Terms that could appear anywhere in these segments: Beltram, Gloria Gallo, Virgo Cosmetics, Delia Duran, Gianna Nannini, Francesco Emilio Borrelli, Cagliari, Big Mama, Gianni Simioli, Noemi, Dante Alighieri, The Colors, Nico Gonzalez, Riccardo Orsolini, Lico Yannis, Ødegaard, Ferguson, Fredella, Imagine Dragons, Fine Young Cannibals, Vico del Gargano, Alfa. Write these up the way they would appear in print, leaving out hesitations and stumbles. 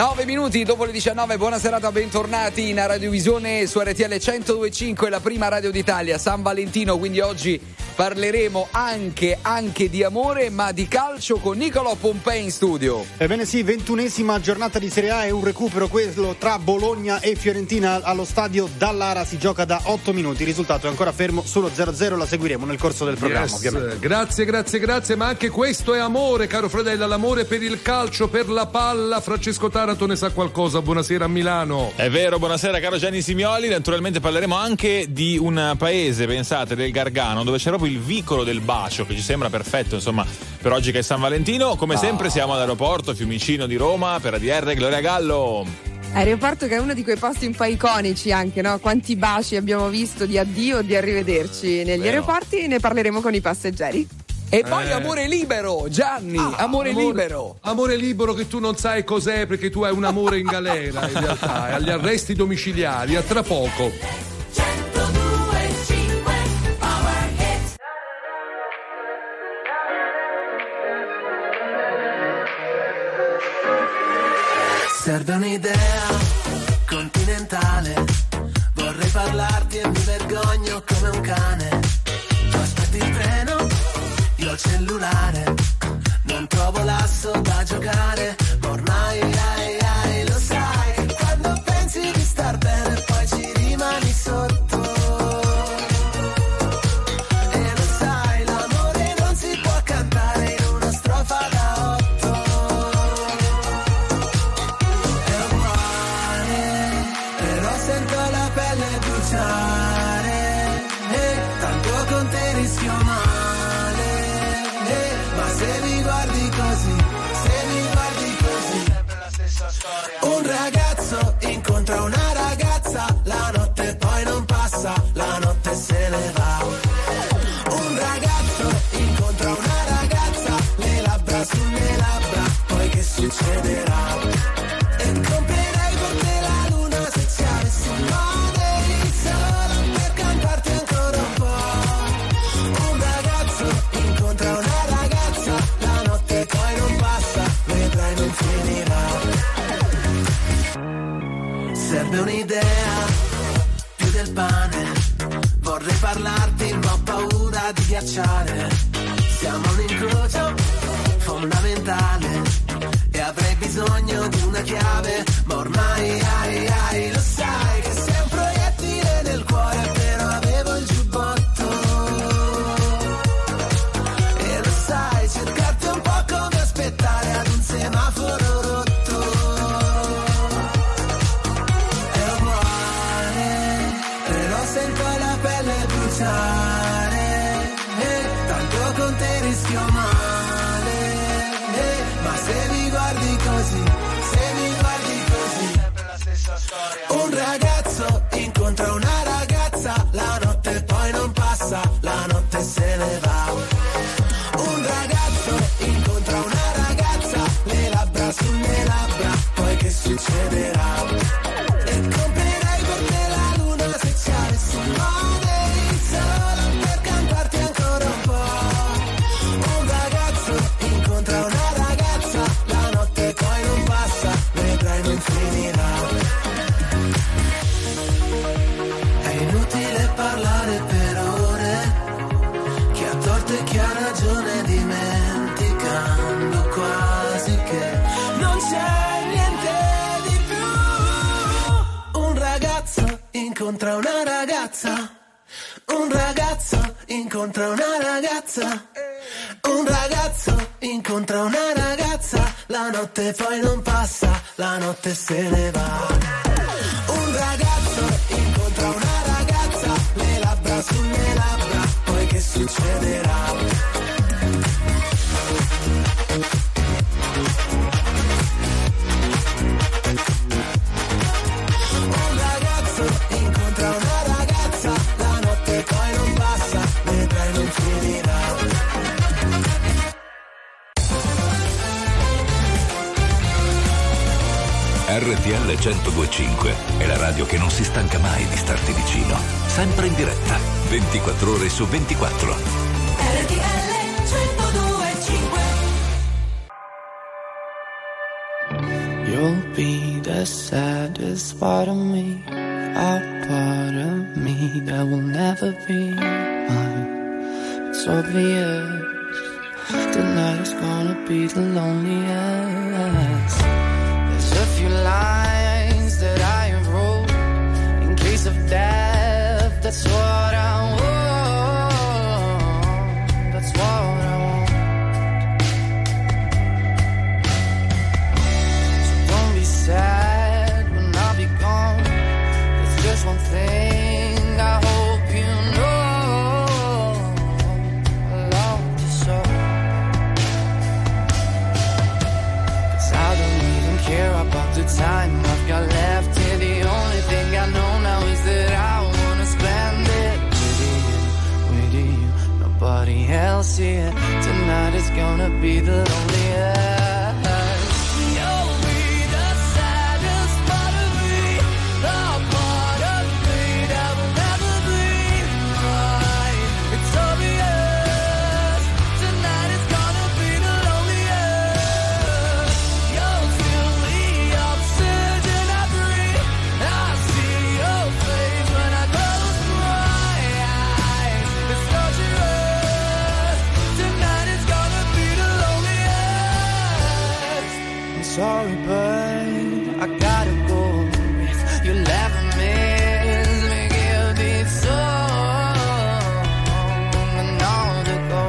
9 minuti dopo le 19, buona serata, bentornati in Radiovisione su RTL 102.5, la prima radio d'Italia. San Valentino, quindi oggi parleremo anche di amore, ma di calcio con Nicolò Pompei in studio. Ebbene sì, 21esima giornata di Serie A e un recupero quello tra Bologna e Fiorentina allo stadio Dall'Ara, si gioca da 8 minuti, il risultato è ancora fermo, solo 0-0, la seguiremo nel corso del programma, yes, ovviamente. Grazie, ma anche questo è amore, caro Fredella, l'amore per il calcio, per la palla. Francesco Taranto ne sa qualcosa, buonasera a Milano. È vero, buonasera caro Gianni Simioli, naturalmente parleremo anche di un paese, pensate, del Gargano, dove c'è proprio il vicolo del bacio, che ci sembra perfetto insomma per oggi che è San Valentino. Come sempre siamo all'aeroporto Fiumicino di Roma per ADR, Gloria Gallo. Aeroporto che è uno di quei posti un po' iconici anche, no? Quanti baci abbiamo visto di addio, di arrivederci negli aeroporti, ne parleremo con i passeggeri. E poi amore libero, Gianni, amore libero. Amore libero che tu non sai cos'è, perché tu hai un amore in galera in realtà, è agli arresti domiciliari, a tra poco. Serve un'idea continentale, vorrei parlarti e mi vergogno come un cane. Tu aspetti il treno, io il cellulare, non trovo l'asso da giocare, ma ormai lo sai che quando pensi di star bene poi ci rimani sotto. E lo sai, l'amore non si può cantare in una strofa da 8. Un ragazzo incontra una ragazza, la notte poi non passa, la notte se ne va. Un ragazzo incontra una ragazza, le labbra sulle labbra, poi che succederà? E comprerei con te la luna se ci avessi un po' di sole per cantarti ancora un po'. Un ragazzo incontra una ragazza, la notte poi non passa, vedrai non finirà. Serve un'idea, più del pane, vorrei parlarti ma ho paura di ghiacciare. Siamo un incrocio fondamentale e avrei bisogno di una chiave, ma ormai lo sai che sei un proiettile nel cuore, però avevo il giubbotto. E lo sai, cercarti è un po' come aspettare ad un semaforo rosso. Tanto con te rischio male, ma se mi guardi così, un ragazzo incontra una ragazza, la notte poi non passa, la notte se ne va. Un ragazzo incontra una ragazza, le labbra sulle labbra, poi che succederà? Incontra una ragazza, un ragazzo incontra una ragazza, un ragazzo incontra una ragazza, la notte poi non passa, la notte se ne va. Un ragazzo incontra una ragazza, le labbra sulle labbra, poi che succederà? RTL 102.5 è la radio che non si stanca mai di starti vicino, sempre in diretta, 24 ore su 24. RTL 102.5. Io You'll be the saddest part of me, a part of me that will never be mine. It's obvious, tonight is gonna be the loneliest. There's a few lines that I have wrote, in case of death, that's what I want. When I'll be gone, there's just one thing I hope you know, I love you so. Cause I don't even care about the time I've got left here. The only thing I know now is that I wanna spend it with you, nobody else here. Tonight is gonna be the loneliest. Sorry, but I gotta go. If you laugh at me, it's me guilty, so I know to go.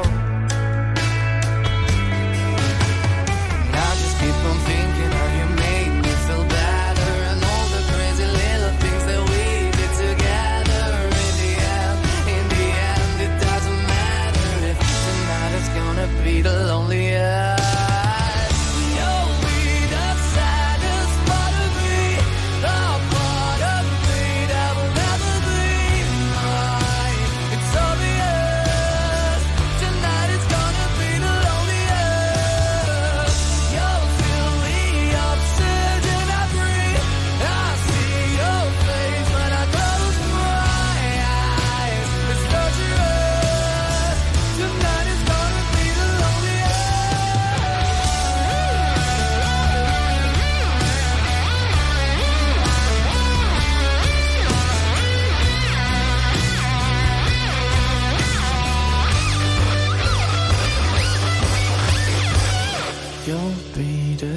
And I just keep on thinking how you make me feel better, and all the crazy little things that we did together. In the end, it doesn't matter if tonight is gonna be the loneliest.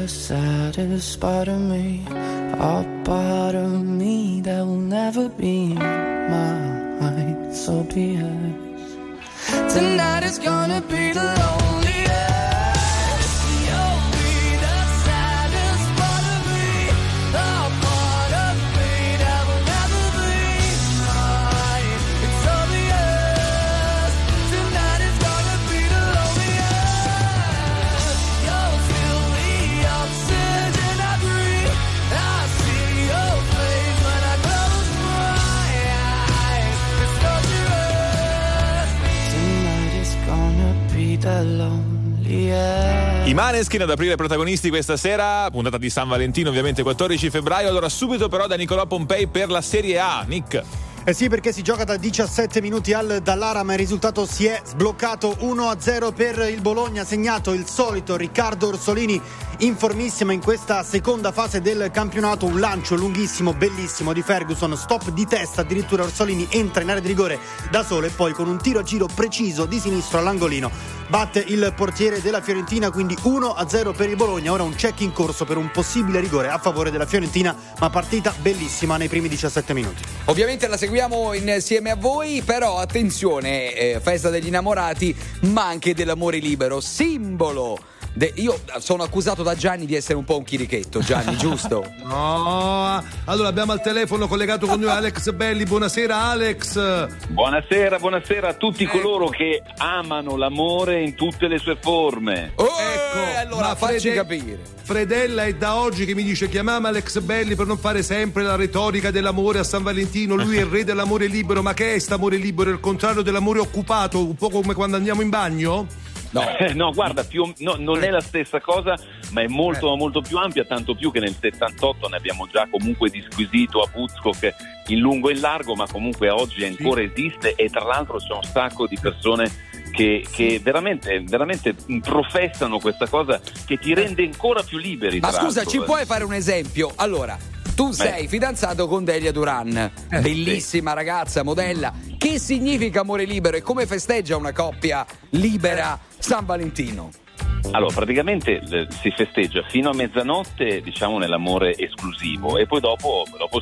Saddest part of me, a part of me that will never be mine. So be it. Tonight is gonna be the loneliest. I Maneskin ad aprire protagonisti questa sera, puntata di San Valentino ovviamente 14 febbraio, allora subito però da Nicolò Pompei per la Serie A, Nick. Eh sì, perché si gioca da 17 minuti al Dall'Ara, ma il risultato si è sbloccato 1-0 per il Bologna, segnato il solito Riccardo Orsolini in formissima in questa seconda fase del campionato, un lancio lunghissimo, bellissimo di Ferguson, stop di testa, addirittura Orsolini entra in area di rigore da solo e poi con un tiro a giro preciso di sinistro all'angolino batte il portiere della Fiorentina, quindi 1-0 per il Bologna, ora un check in corso per un possibile rigore a favore della Fiorentina, ma partita bellissima nei primi 17 minuti. Ovviamente la seguiamo insieme a voi, però attenzione, festa degli innamorati ma anche dell'amore libero, simbolo. Io sono accusato da Gianni di essere un po' un chirichetto, Gianni, giusto? No, allora abbiamo al telefono collegato con noi Alex Belli. Buonasera Alex. Buonasera a tutti coloro che amano l'amore in tutte le sue forme. Oh, ecco, allora facci capire. Fredella è da oggi che mi dice: chiamiamo Alex Belli per non fare sempre la retorica dell'amore a San Valentino. Lui è il re dell'amore libero. Ma che è st'amore libero? È il contrario dell'amore occupato, un po' come quando andiamo in bagno? No, guarda, non è la stessa cosa, ma è molto più ampia, tanto più che nel 78 ne abbiamo già comunque disquisito a Woodstock in lungo e in largo, ma comunque oggi ancora esiste e tra l'altro c'è un sacco di persone che veramente, veramente professano questa cosa che ti rende ancora più liberi. Ma scusa, ci puoi fare un esempio? Allora, tu sei fidanzato con Delia Duran, bellissima ragazza, modella. Che significa amore libero e come festeggia una coppia libera San Valentino? Allora, praticamente si festeggia fino a mezzanotte, diciamo, nell'amore esclusivo, e poi dopo poi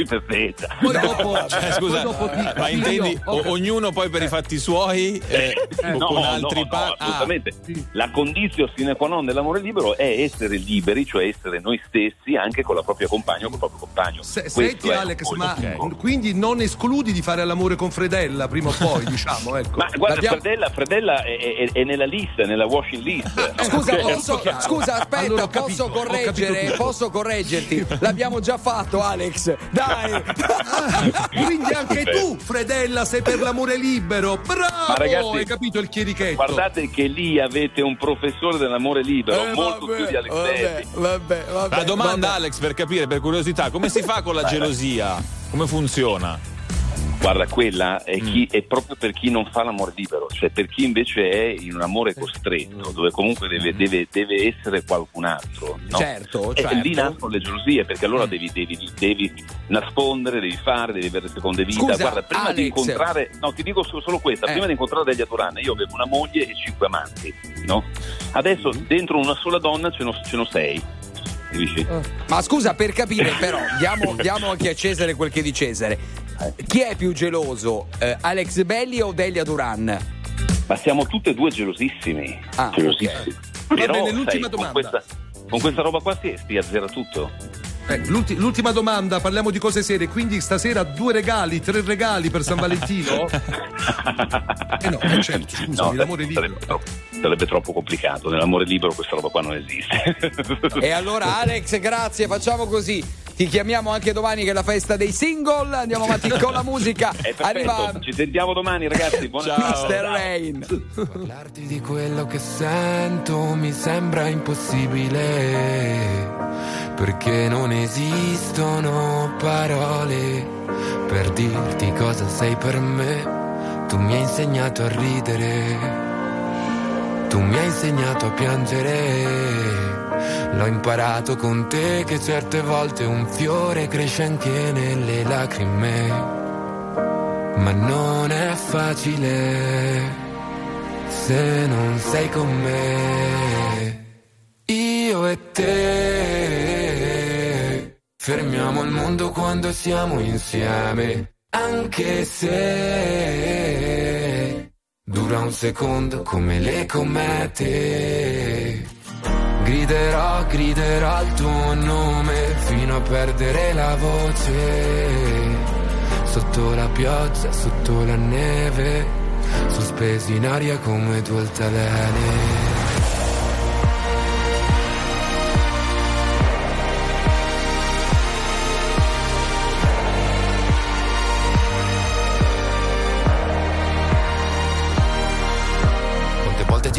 si festeggia. Poi dopo, scusa, poi dopo ma intendi ognuno poi per i fatti suoi con altri assolutamente. La condizio sine qua non dell'amore libero è essere liberi, cioè essere noi stessi anche con la propria compagna o col proprio compagno. Senti Alex, ma quindi non escludi di fare l'amore con Fredella prima o poi, diciamo, ecco. Ma guarda, Fredella è nella lista, nella washing list. Scusa, aspetta, allora, posso correggerti? L'abbiamo già fatto, Alex. Dai. Quindi anche tu, Fredella, sei per l'amore libero. Bravo! Ma ragazzi, hai capito il chierichetto? Guardate che lì avete un professore dell'amore libero, molto più di Alex Belli. Vabbè. La domanda, Alex, per capire, per curiosità, come si fa con la gelosia? Come funziona? Guarda, quella è proprio per chi non fa l'amore libero, cioè per chi invece è in un amore costretto, dove comunque deve essere qualcun altro, no? Certo. E lì nascono le gelosie, perché allora devi nascondere, devi fare, devi avere seconde vite. Guarda, prima Alex, di incontrare, no, ti dico solo questa, prima di incontrare Delia Duran io avevo una moglie e 5 amanti, no? Adesso dentro una sola donna ce ne 6. Ma scusa, per capire però, diamo anche a Cesare quel che è di Cesare. Chi è più geloso, Alex Belli o Delia Duran? Ma siamo tutte e due gelosissimi. Gelosissimi. Okay. Però, bene, l'ultima domanda. Con questa roba qua si azzera tutto. L'ultima domanda, parliamo di cose serie, quindi stasera 3 regali per San Valentino? No, certo, scusami, l'amore libero sarebbe troppo complicato, nell'amore libero questa roba qua non esiste. E allora Alex, grazie, facciamo così, ti chiamiamo anche domani che è la festa dei single, andiamo avanti con la musica. Ci sentiamo domani ragazzi, buona Mr. Rain. Parlarti di quello che sento mi sembra impossibile, perché non esistono parole per dirti cosa sei per me. Tu mi hai insegnato a ridere, tu mi hai insegnato a piangere, l'ho imparato con te che certe volte un fiore cresce anche nelle lacrime, ma non è facile se non sei con me. Io e te fermiamo il mondo quando siamo insieme, anche se dura un secondo come le comete. Griderò, griderò il tuo nome fino a perdere la voce, sotto la pioggia, sotto la neve, sospesi in aria come due altalene.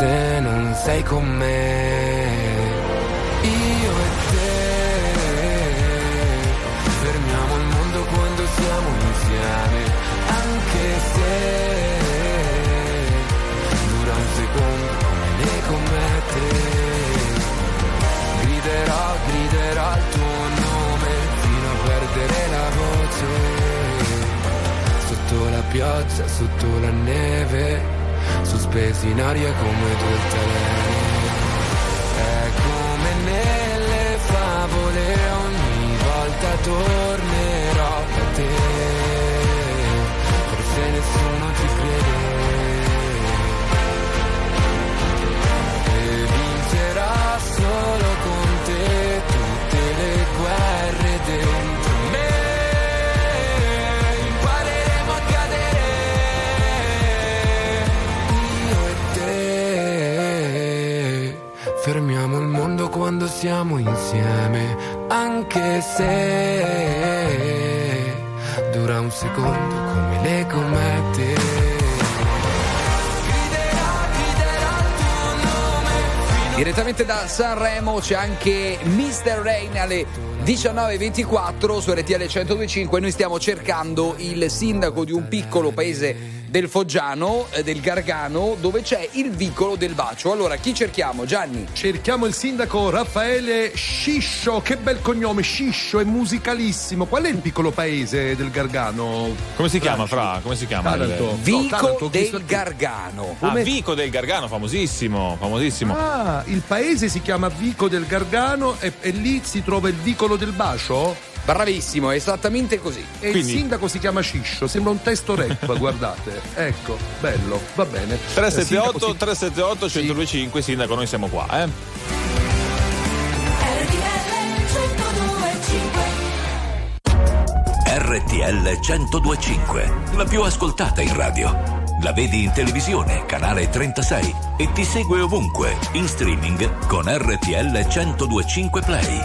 se non sei con me. Io e te fermiamo il mondo quando siamo insieme, anche se dura un secondo come le comete. Griderò, griderò il tuo nome fino a perdere la voce, sotto la pioggia, sotto la neve, sospesi in aria come due altalene. È come nelle favole, ogni volta tornerò da te, forse nessuno ci crede, e vincerà solo con te tutte le guerre dentro. Io e siamo insieme, anche se dura un secondo come le comete. Direttamente da Sanremo c'è anche Mr. Rain alle 19.24 su RTL 102.5. Noi stiamo cercando il sindaco di un piccolo paese del Foggiano, del Gargano, dove c'è il vicolo del bacio. Allora, chi cerchiamo, Gianni? Cerchiamo il sindaco Raffaele Sciscio. Che bel cognome, Sciscio, è musicalissimo. Qual è il piccolo paese del Gargano? Come si chiama, Fra? Come si chiama? Taranto. Vico del Gargano. Come... Ah, Vico del Gargano, famosissimo, famosissimo. Ah, il paese si chiama Vico del Gargano e lì si trova il vicolo del bacio? Bravissimo, è esattamente così. E quindi... il sindaco si chiama Sciscio, sembra un testo rap, guardate. Ecco, bello, va bene. 378 378 1025, sindaco, noi siamo qua, RTL 1025, la più ascoltata in radio. La vedi in televisione, canale 36, e ti segue ovunque, in streaming con RTL 1025 Play.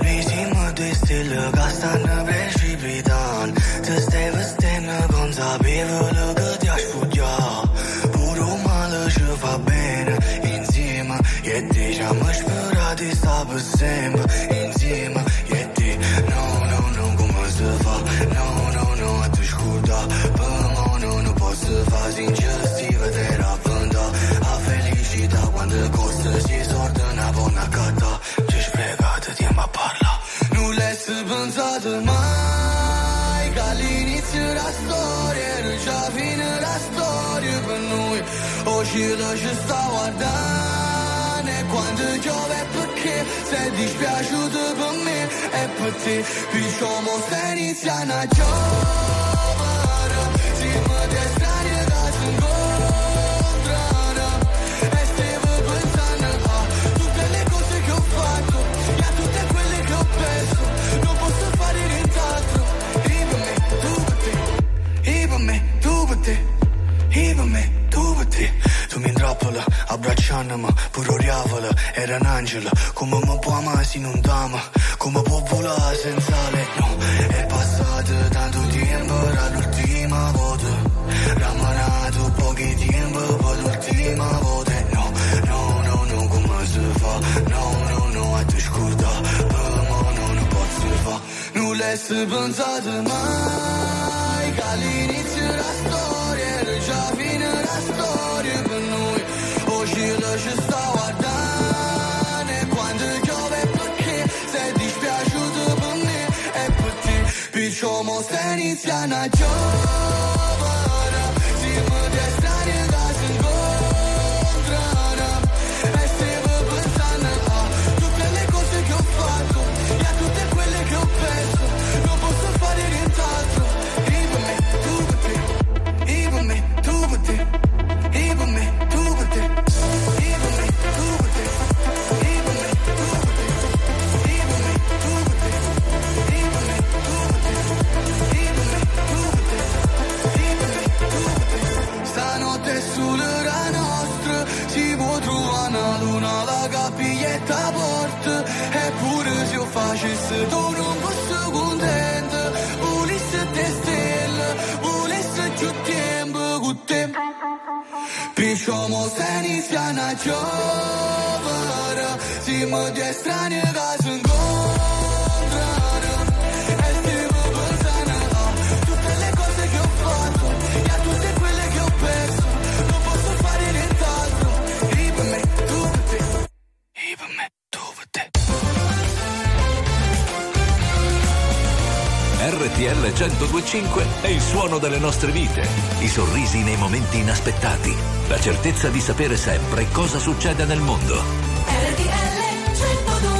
Rejim-ul destilă, că asta ne vrei și bridan. Te stai văstenă, gonza bevelă, că te-aș fugea. Purumală și va bine, inzima, e deja mă șpăra de sabă sembă. Inzima, e de, no, no, no, cum mă să va, no, no, no, atunci cu da. Pă, no, no, nu pot să faci ingestivă de rapă. Quando corsa si sordana buona cata, ci spiegate di ma parla. Nulla è pensato mai che all'inizio la storia non c'è fine la storia per noi. Oggi la ci sta guardando e quando piove perché sei dispiaciuto per me e per te. Diciamo se inizia una giovane, si può destare da singolo. Tu mi intrappala, abbracciandomi, pure oriavola, era un angelo. Come mi può amare se non t'ama, come può volare senza lei, no. È passato tanto tempo, era l'ultima volta. Ramanato pochi tempo, poi l'ultima volta, no. No, no, no, come si fa, no, no, no, a te scorda. Per me non lo posso fare. Non l'hai pensato mai, che all'inizio la storia era già finita. Ci sta guardando e quando piove perché sei dispiaciuto per me e per te. Picciamo se inizia una giovane, siamo destini da si incontrano e stiamo pensando a tutte le cose che ho fatto e a tutte quelle che ho perso. Non posso fare nient'altro, io per me, tu per te, io per me, tu per te, io per me, tu per te. Eppure se io facesse tu non fossi contento, volesse te stelle, volesse più tempo con te. Picciamo se inizia una giovane, siamo due strani che si incontrano e stiamo pensando a tutte le cose che ho fatto e a tutte quelle che ho perso. Non posso fare nient'altro, io per me, tu per te, io per me. RTL 1025 è il suono delle nostre vite, i sorrisi nei momenti inaspettati, la certezza di sapere sempre cosa succede nel mondo. RTL 1025.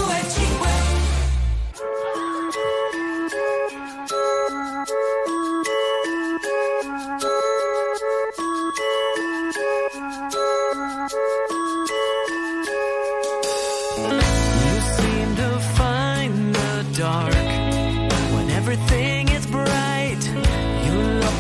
Everything is bright. You look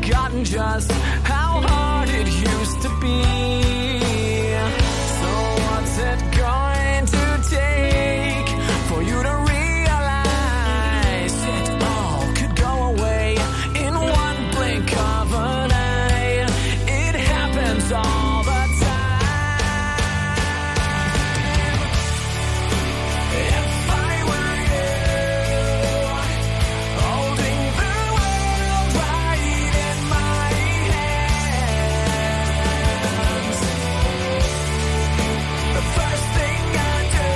forgotten just how hard it used to be. So what's it going to take for you to realize it all could go away in one blink of an eye? It happens all the time. If I were you, holding the world right in my hands, the first thing I do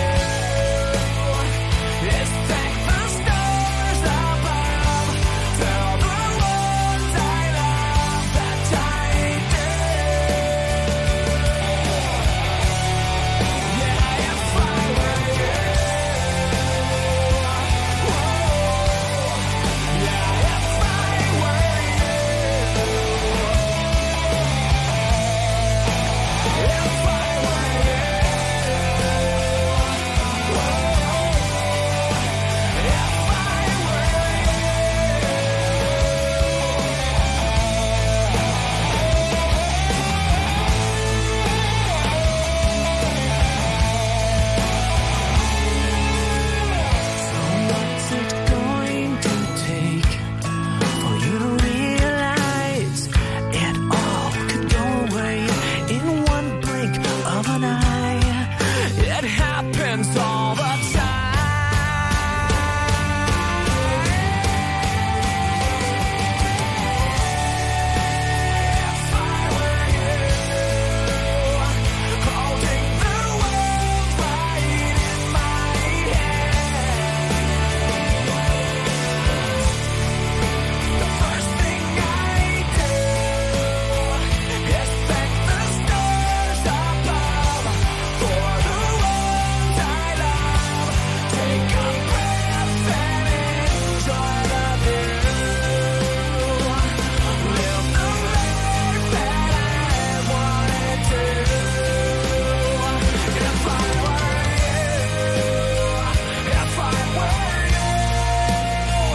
is thank the stars above, tell the ones I love that I did. Yeah, if I were you, whoa. Yeah, if I were you, if I were you, what's it going to take for you to realize it all could go away in one blink of an eye? It happens all the time. If I were you, holding the world right in my hands, the first thing I do is thank the stars above for the ones I love. Take a breath and enjoy the view. Live the life that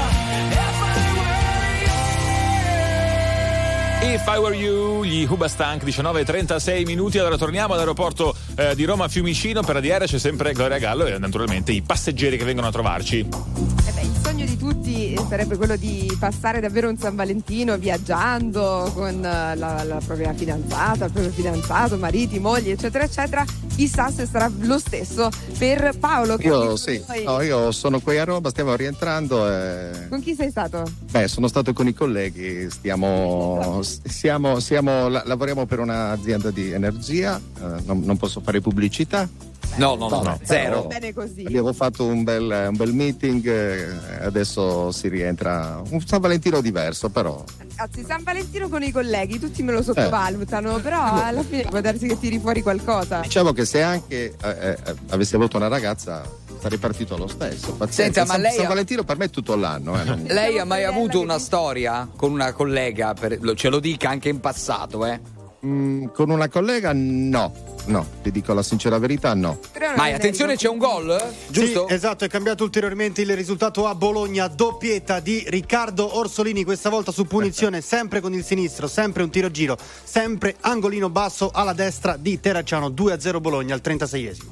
I wanted to. If I were you, if I were you, if I were you. If I Were You, gli Huba Stank, 19:36. Allora torniamo all'aeroporto di Roma a Fiumicino. Per ADR c'è sempre Gloria Gallo e naturalmente i passeggeri che vengono a trovarci. Il sogno di tutti sarebbe quello di passare davvero un San Valentino viaggiando con la propria fidanzata, il proprio fidanzato, mariti, mogli, eccetera, eccetera. Chissà se sarà lo stesso per Paolo. Che Io sì, no, io sono qui a Roma, stiamo rientrando. Con chi sei stato? Beh, sono stato con i colleghi, lavoriamo per un'azienda di energia, non posso fare pubblicità. No, zero. Bene così. Abbiamo fatto un bel meeting, adesso si rientra un San Valentino diverso, però. Anzi, San Valentino con i colleghi, tutti me lo sottovalutano, però alla fine può darsi che tiri fuori qualcosa. Diciamo che se anche avessi avuto una ragazza sarei partito lo stesso. Senta, ma lei San Valentino per me è tutto l'anno. Lei ha mai avuto una storia con una collega? Ce lo dica anche in passato, con una collega no, ti dico la sincera verità, no. Ma attenzione, c'è un gol, giusto? Sì, esatto, è cambiato ulteriormente il risultato a Bologna, doppietta di Riccardo Orsolini, questa volta su punizione, sempre con il sinistro, sempre un tiro a giro, sempre angolino basso alla destra di Terracciano. 2-0 Bologna al 36esimo.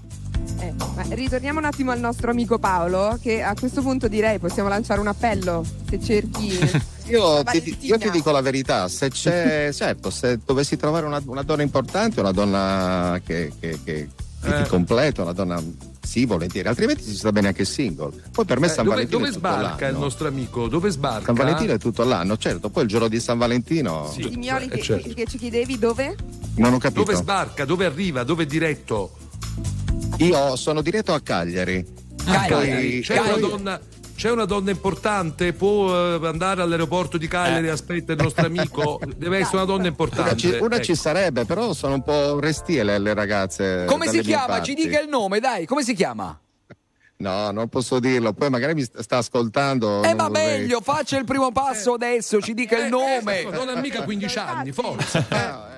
Ma ritorniamo un attimo al nostro amico Paolo, che a questo punto direi possiamo lanciare un appello, se cerchi. Io ti dico la verità, se c'è, certo, se dovessi trovare una donna importante, una donna che ti completa, una donna, sì, volentieri, altrimenti si sta bene anche single. Poi per me San Valentino dove è tutto sbarca l'anno. Il nostro amico dove sbarca? San Valentino è tutto l'anno, certo, poi il giorno di San Valentino. Sì, Signori, certo. Che ci chiedevi dove? Non ho capito. Dove sbarca, dove arriva, dove è diretto? Io sono diretto a Cagliari. C'è una donna importante, può andare all'aeroporto di Cagliari, aspetta il nostro amico, deve essere una donna importante. Una ci sarebbe, però sono un po' restile alle ragazze. Come si chiama? Parti. Ci dica il nome, dai, come si chiama? No, non posso dirlo, poi magari mi sta ascoltando. Ma meglio, faccia il primo passo adesso, ci dica il nome. Non è mica 15 anni, forse.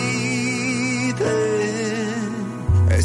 e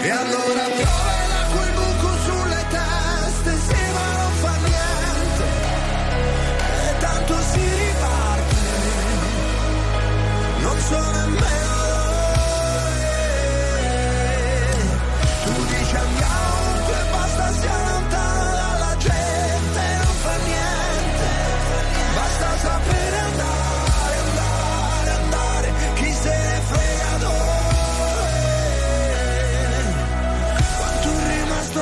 E allora poi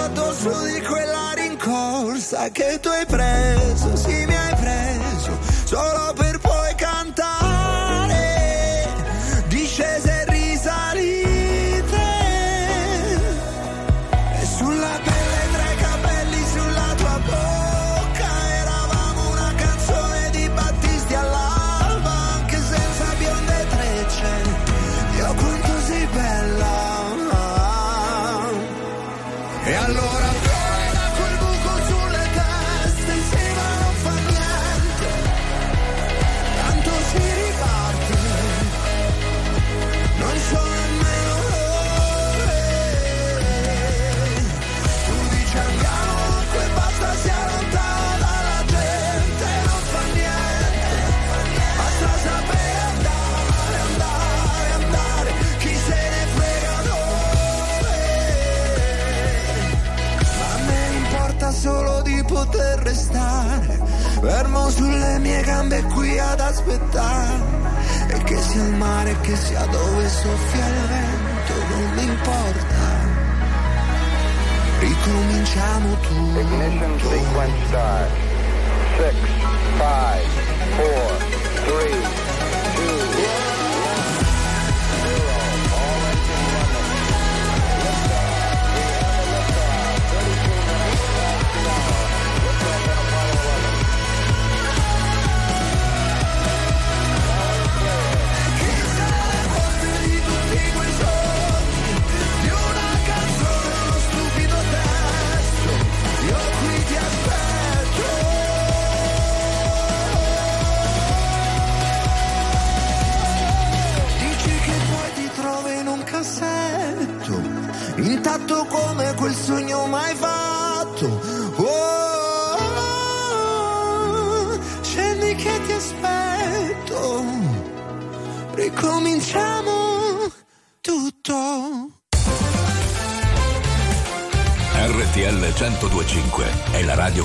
addosso di quella rincorsa che tu hai preso, sì mi hai preso, solo per poi cantare discese e risalite, e sulla pelle tra i capelli, sulla tua bocca eravamo una canzone di Battisti all'alba, anche senza bionde trecce. Io quanto sei bella. E allora torna quel buco sulle teste, insieme non fa niente, tanto si riparte, non sono nemmeno ore. Tu dici andiamo ovunque, basta sia lontana dalla gente, non fa niente, basta sapere andare, andare, andare, chi se ne frega solo di poter restare fermo sulle mie gambe qui ad aspettare, e che sia il mare, che sia dove soffia il vento, non mi importa, ricominciamo tutto. Ignition sequence start. 6, 5, 4, 3, 2, 1. Intatto come quel sogno mai fatto. Oh, scendi che ti aspetto, ricominciamo tutto. RTL 102.5 è la radio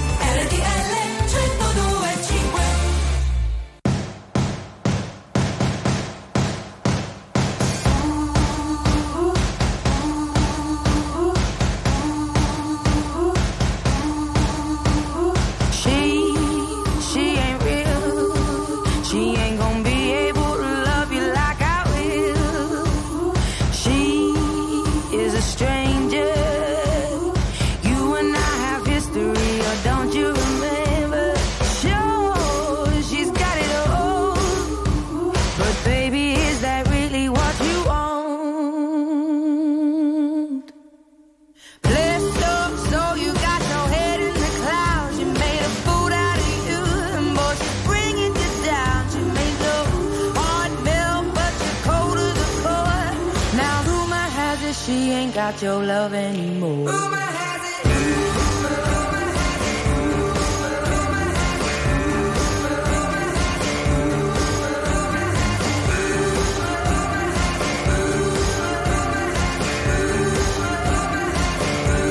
RTL 102.5. Your love anymore. Uma has it. Uma has it. Uma has it. Uma has it. Uma has it. Uma has it. Uma has it.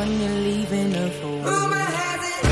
one you're leaving her for. Rumor has it.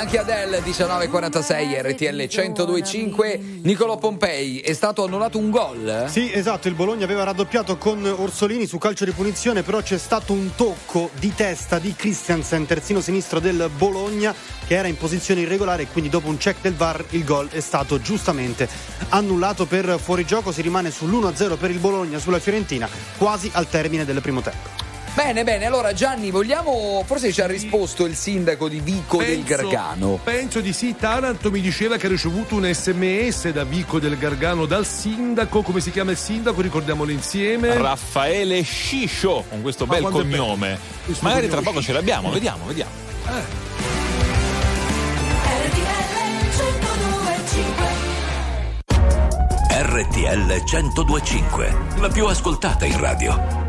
Anche Adele, 19.46, RTL 102.5. Nicolò Pompei, è stato annullato un gol? Sì, esatto, il Bologna aveva raddoppiato con Orsolini su calcio di punizione, però c'è stato un tocco di testa di Christiansen, terzino sinistro del Bologna, che era in posizione irregolare, e quindi dopo un check del VAR il gol è stato giustamente annullato per fuorigioco. Si rimane sull'1-0 per il Bologna sulla Fiorentina, quasi al termine del primo tempo. Bene, bene, allora Gianni, vogliamo, forse ci ha risposto il sindaco di Vico del Gargano. Penso di sì. Taranto mi diceva che ha ricevuto un SMS da Vico del Gargano, dal sindaco. Come si chiama il sindaco? Ricordiamolo insieme. Raffaele Sciscio, con questo bel cognome. Magari tra poco ce l'abbiamo, vediamo, vediamo. RTL 102.5, la più ascoltata in radio.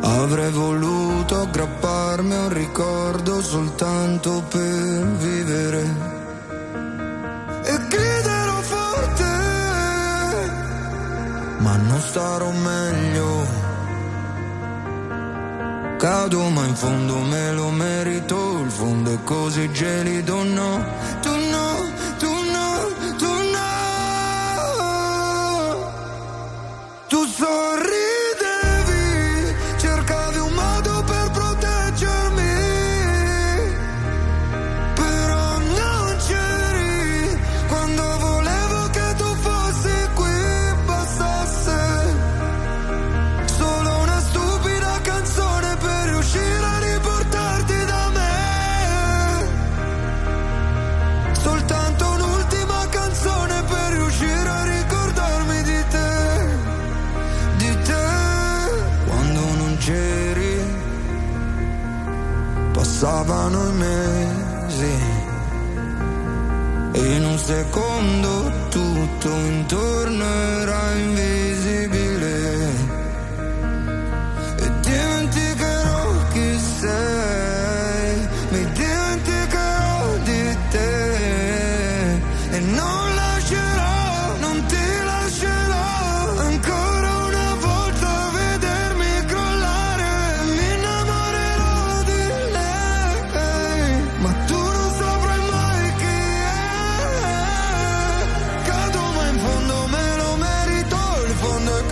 avrei voluto aggrapparmi a un ricordo soltanto per vivere e griderò forte, ma non starò meglio. Cado ma in fondo me lo merito, il fondo è così gelido, no, tu no, tu no, tu no. Tu sorridi, passavano i mesi e in un secondo tutto intorno era invisibile, e dimenticherò chi sei, mi dimenticherò di te e non lascerò, non ti lascerò ancora una volta vedermi crollare, mi innamorerò di lei, ma tu non saprai mai chi è. Cado ma in fondo me lo merito, il fondo è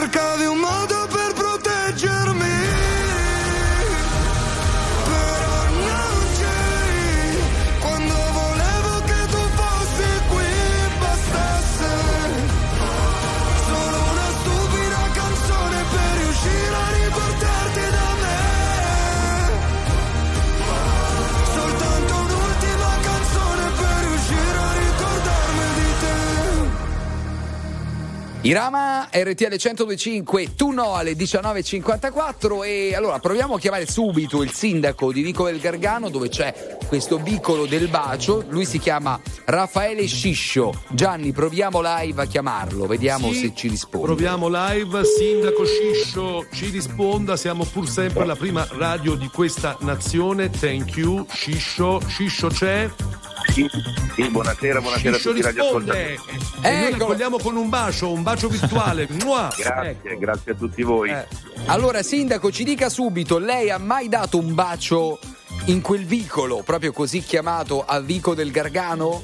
cercavi un modo per proteggermi, però non c'eri. Quando volevo che tu fossi qui, bastasse solo una stupida canzone per riuscire a riportarti da me, soltanto un'ultima canzone per riuscire a ricordarmi di te. Irama, RTL 102.5, tu no, alle 19.54. E allora proviamo a chiamare subito il sindaco di Vico del Gargano, dove c'è questo vicolo del bacio. Lui si chiama Raffaele Sciscio. Gianni, proviamo live a chiamarlo, vediamo se ci risponde. Proviamo live, sindaco Sciscio ci risponda, siamo pur sempre la prima radio di questa nazione. Thank you, Sciscio. Sciscio c'è? Sì, buonasera Sciscio a tutti, risponde. Noi accogliamo con un bacio virtuale. Grazie a tutti voi. Allora sindaco, ci dica subito, lei ha mai dato un bacio in quel vicolo, proprio così chiamato, a Vico del Gargano?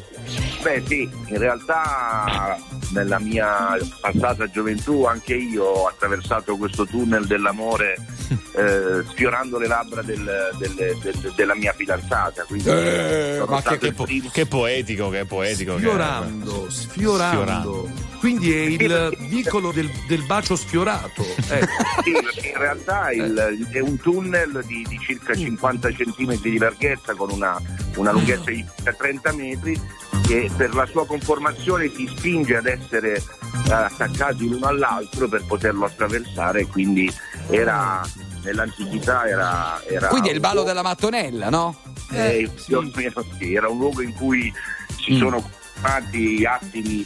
Beh sì, in realtà nella mia passata gioventù anche io ho attraversato questo tunnel dell'amore sfiorando le labbra della mia fidanzata, quindi ma che poetico. Sfiorando. Quindi è il vicolo del bacio sfiorato. Sì, in realtà è un tunnel di circa 50 centimetri di larghezza, con una lunghezza di 30 metri, che per la sua conformazione ti spinge ad essere attaccati l'uno all'altro per poterlo attraversare. Quindi nell'antichità era quindi è il ballo della mattonella, no? Sì, era un luogo in cui ci sono fatti attimi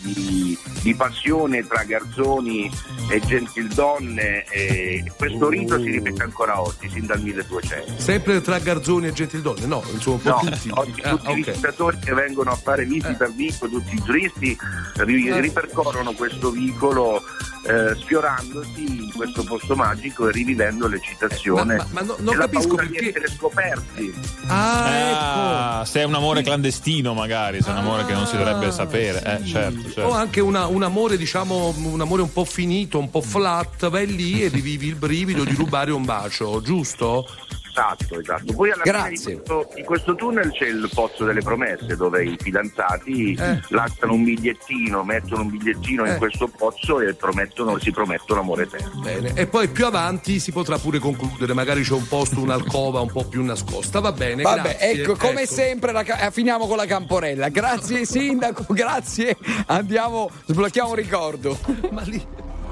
di passione tra garzoni e gentildonne, e questo rito si ripete ancora oggi, sin dal 1200. Sempre tra garzoni e gentildonne? No, insomma, no, tutti i visitatori che vengono a fare visita a Vico, tutti i turisti ripercorrono questo vicolo sfiorandosi in questo posto magico e rivivendo l'eccitazione. Ma non capisco perché essere scoperti. Ecco, se è un amore clandestino, magari, se è un amore che non si dovrebbe sapere, certo. O anche un amore, diciamo, un amore un po' finito, un po' flat, vai lì e rivivi il brivido di rubare un bacio, giusto? Esatto. Poi alla fine di questo tunnel c'è il pozzo delle promesse, dove i fidanzati lasciano un bigliettino, mettono un bigliettino in questo pozzo e si promettono amore eterno. Bene. E poi più avanti si potrà pure concludere, magari c'è un posto, un'alcova un po' più nascosta. Va bene, vabbè, grazie. Ecco, come sempre finiamo con la camporella. Grazie sindaco, grazie. Andiamo, sblocchiamo un ricordo. Ma lì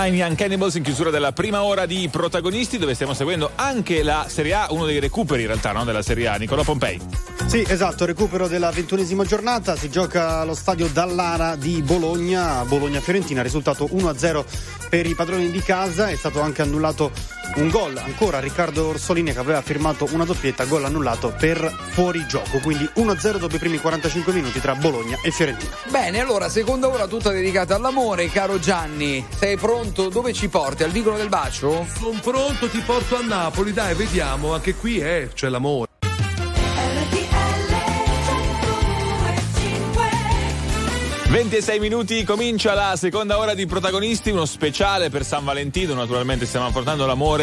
Fine Young Cannibals in chiusura della prima ora di Protagonisti, dove stiamo seguendo anche la Serie A, uno dei recuperi in realtà, no? Della Serie A, Nicolò Pompei. Sì, esatto, recupero della 21esima giornata, si gioca allo stadio Dall'Ara di Bologna, Bologna-Fiorentina, risultato 1-0 per i padroni di casa. È stato anche annullato un gol, ancora Riccardo Orsolini che aveva firmato una doppietta, gol annullato per fuorigioco, quindi 1-0 dopo i primi 45 minuti tra Bologna e Fiorentina. Bene, allora, seconda ora tutta dedicata all'amore. Caro Gianni, sei pronto? Dove ci porti? Al vicolo del bacio? Sono pronto, ti porto a Napoli, dai, vediamo, anche qui c'è l'amore. RTL 102.5. 26 minuti, comincia la seconda ora di Protagonisti, uno speciale per San Valentino. Naturalmente stiamo affrontando l'amore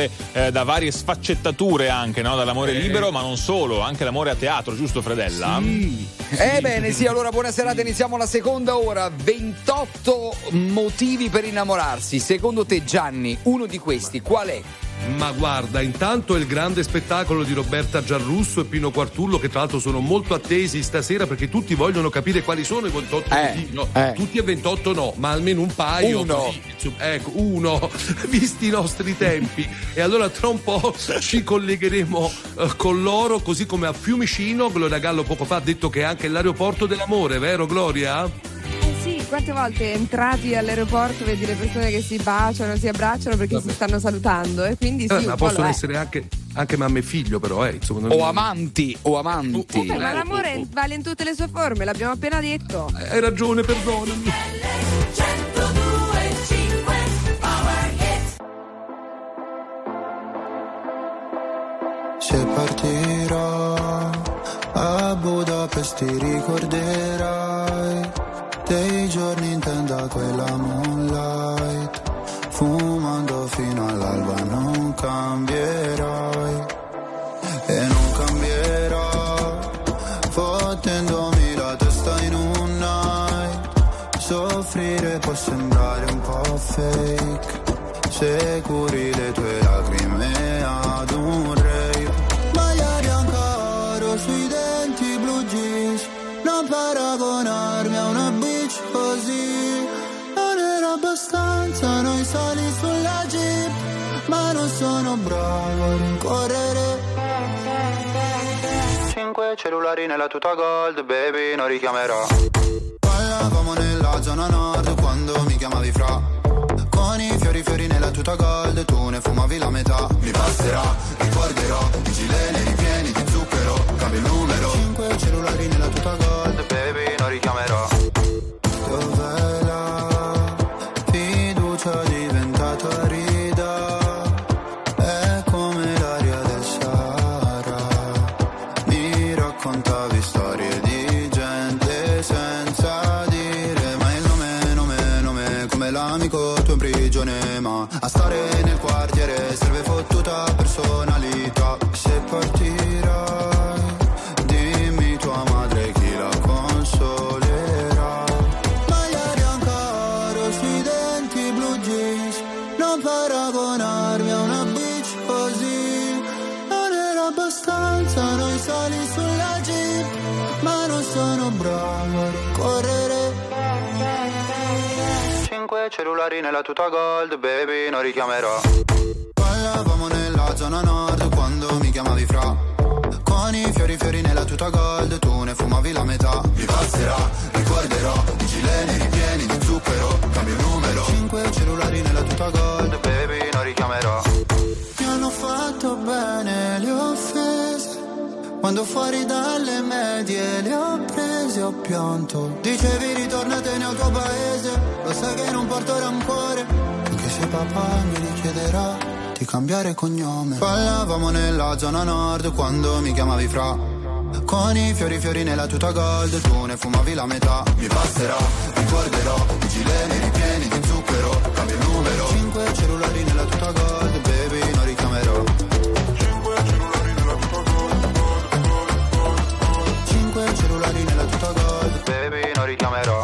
da varie sfaccettature anche, no? Dall'amore libero, ma non solo, anche l'amore a teatro, giusto Fredella? Sì. Ebbene sì, allora buona serata, iniziamo la seconda ora. 28 motivi per innamorarsi. Secondo te, Gianni, uno di questi qual è? Ma guarda, intanto è il grande spettacolo di Roberta Giarrusso e Pino Quartullo, che tra l'altro sono molto attesi stasera, perché tutti vogliono capire quali sono i 28 motivi. No, tutti e 28 no, ma almeno un paio. Uno. Ecco, uno, visti i nostri tempi. E allora tra un po' ci collegheremo con loro, così come a Fiumicino Gloria Gallo poco fa ha detto che è anche l'aeroporto dell'amore, vero Gloria? Quante volte entrati all'aeroporto vedi le persone che si baciano, si abbracciano perché si stanno salutando, e quindi sì, ma possono essere anche mamma e figlio, però insomma, o amanti ma l'amore vale in tutte le sue forme, l'abbiamo appena detto. Hai ragione, perdonami. Se partirò a Budapest ti ricorderai dei giorni in tenda, quella moonlight, fumando fino all'alba. Non cambierai e non cambierò, fottendomi la testa in un night. Soffrire può sembrare un po' fake, se curi le tue lacrime ad un rave. Magliari ancora sui denti, blue jeans, non paragonarmi a una così. Non era abbastanza noi soli sulla jeep, ma non sono bravo a rincorrere. 5 cellulari nella tuta gold, baby non richiamerò. Ballavamo nella zona nord quando mi chiamavi fra, con i fiori nella tuta gold, tu ne fumavi la metà. Mi passerà, ricorderò, i gileni ripieni di zucchero, cambio il numero. 5 cellulari nella tuta gold, baby non richiamerò. Dov'è la fiducia diventata rida? È come l'aria del Sahara. Mi raccontavi storie di gente senza dire mai il nome, nome. Come l'amico tu in prigione, ma a stare nel quartiere serve fottuta personalità. Se partirai dimmi tua madre chi la consola. Sali sulla jeep, ma non sono bravo a correre. 5 cellulari nella tuta gold, baby non richiamerò. Ballavamo nella zona nord quando mi chiamavi fra, con i fiori nella tuta gold, tu ne fumavi la metà. Mi passerà, ricorderò, i gileni ripieni di zucchero, cambio numero. 5 cellulari nella tuta gold, baby non richiamerò. Mi hanno fatto bene le offese, quando fuori dalle medie le ho prese, ho pianto. Dicevi ritornatene al tuo paese, lo sai che non porto rancore, anche se papà mi richiederà di cambiare cognome. Ballavamo nella zona nord quando mi chiamavi fra, con i fiori nella tuta gold, tu ne fumavi la metà. Mi passerà, ricorderò, i gileni ripieni di zucchero, cambio il numero. 5 cellulari nella tuta gold, baby non richiamerò. 5 cellulari nella tuta gold, baby non richiamerò.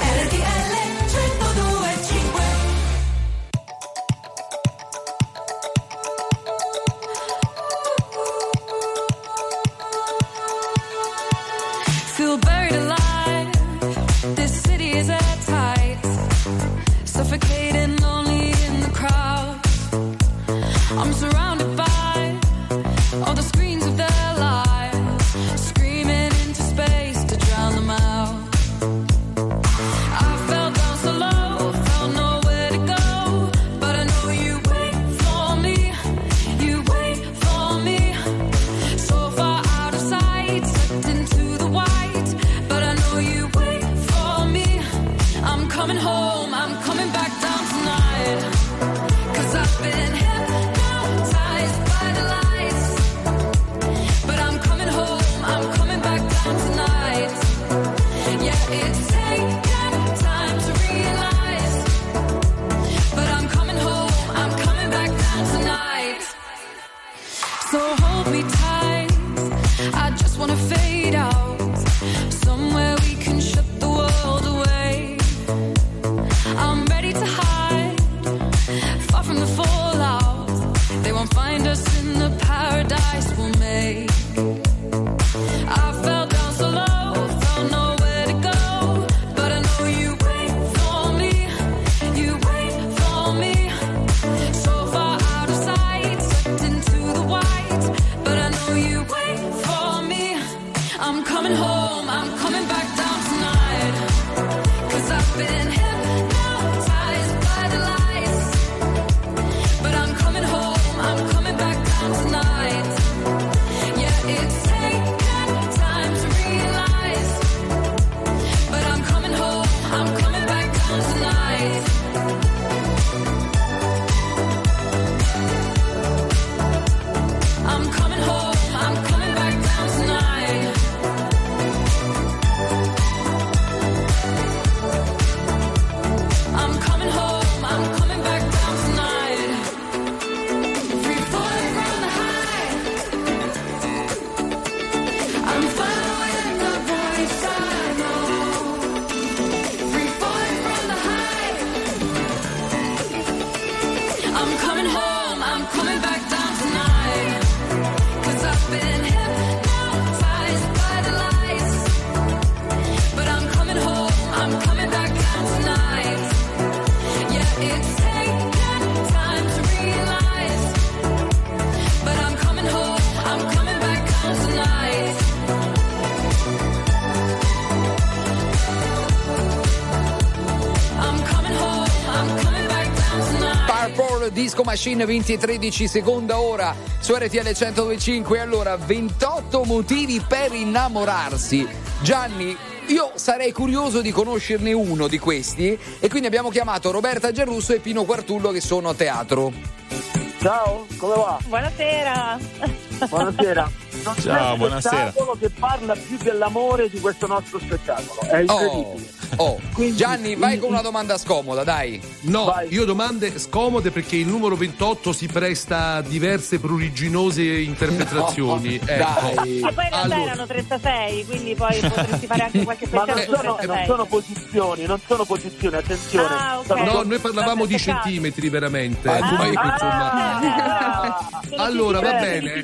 RTL 102.5. screens of their lies, screaming into space to drown them out. I fell down so low, felt nowhere to go, but I know you wait for me, you wait for me. So far out of sight, slipped into the white, but I know you wait for me. I'm coming home, I'm coming back down tonight, 'cause I've been hypnotized by the lights. But I'm coming home, I'm coming back down tonight. Yeah, it's taken time to realize, but I'm coming home, I'm coming back down tonight. So hold me tight, I just wanna fade out, somewhere we can shut the world away. I'm ready to hide, far from the fallout. They won't find us in the paradise we'll make. I fell down so low, found nowhere to go, but I know you wait for me, you wait for me. So far out of sight, slipped into the white, but I know you wait for me. I'm coming home, I'm coming back down tonight, 'cause I've been hypnotized by the lights. But I'm coming home, I'm coming back down tonight. Yeah, it's taken time to realize, but I'm coming home, I'm coming back down tonight. I'm coming home, I'm coming back down tonight. I'm coming home, I'm coming back down tonight. Free falling from the high, I'm following the voice I know. Free falling from the high, I'm coming home, I'm coming back down tonight. 'Cause I've been hypnotized by the lights, but I'm coming home, I'm coming back down tonight. Yeah, it's taken time to realize, but I'm coming home, I'm coming back down tonight. I'm coming home, I'm coming back down tonight. Purple Disco Machine, 20:13, seconda ora su RTL 102.5. Allora, 28 motivi per innamorarsi. Gianni, io sarei curioso di conoscerne uno di questi, e quindi abbiamo chiamato Roberta Giarrusso e Pino Quartullo, che sono a teatro. Ciao, come va? Buonasera. Buonasera. Non Ciao, buonasera. È un spettacolo che parla più dell'amore di questo nostro spettacolo. È incredibile. Oh. Quindi, Gianni, vai con una domanda scomoda, dai. No, vai. Io domande scomode perché il numero 28 si presta a diverse pruriginose interpretazioni. No, ecco. Dai. Ma poi in realtà erano 36, quindi poi potresti fare anche qualche spettacolo. Ma non sono posizioni, attenzione. Ah, okay. No, noi parlavamo di centimetri veramente. Allora, va bene.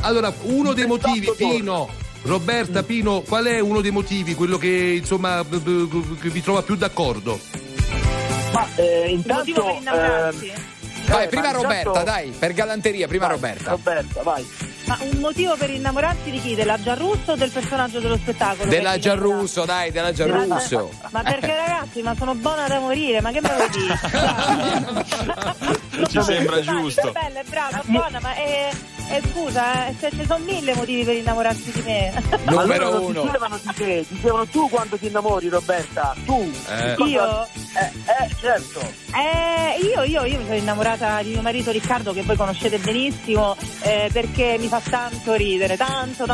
Allora, uno dei motivi, Pino, Roberta, Pino, qual è uno dei motivi, quello che insomma che vi trova più d'accordo? Ma intanto vai, prima Roberta, dai, per galanteria, prima Roberta. Roberta, vai. Ma un motivo per innamorarsi di chi? Della Giarrusso o del personaggio dello spettacolo? Della Giarrusso, dai, della Giarrusso. Ma perché, ragazzi, ma sono buona da morire, ma che me lo dici? Ci sembra giusto. È bella, è brava, buona, ma scusa, ci sono mille motivi per innamorarsi di me. Numero uno. Dicevano tu quando ti innamori, Roberta. Tu. Io? Certo. Io mi sono innamorata di mio marito Riccardo, che voi conoscete benissimo, perché mi fa tanto ridere, tanto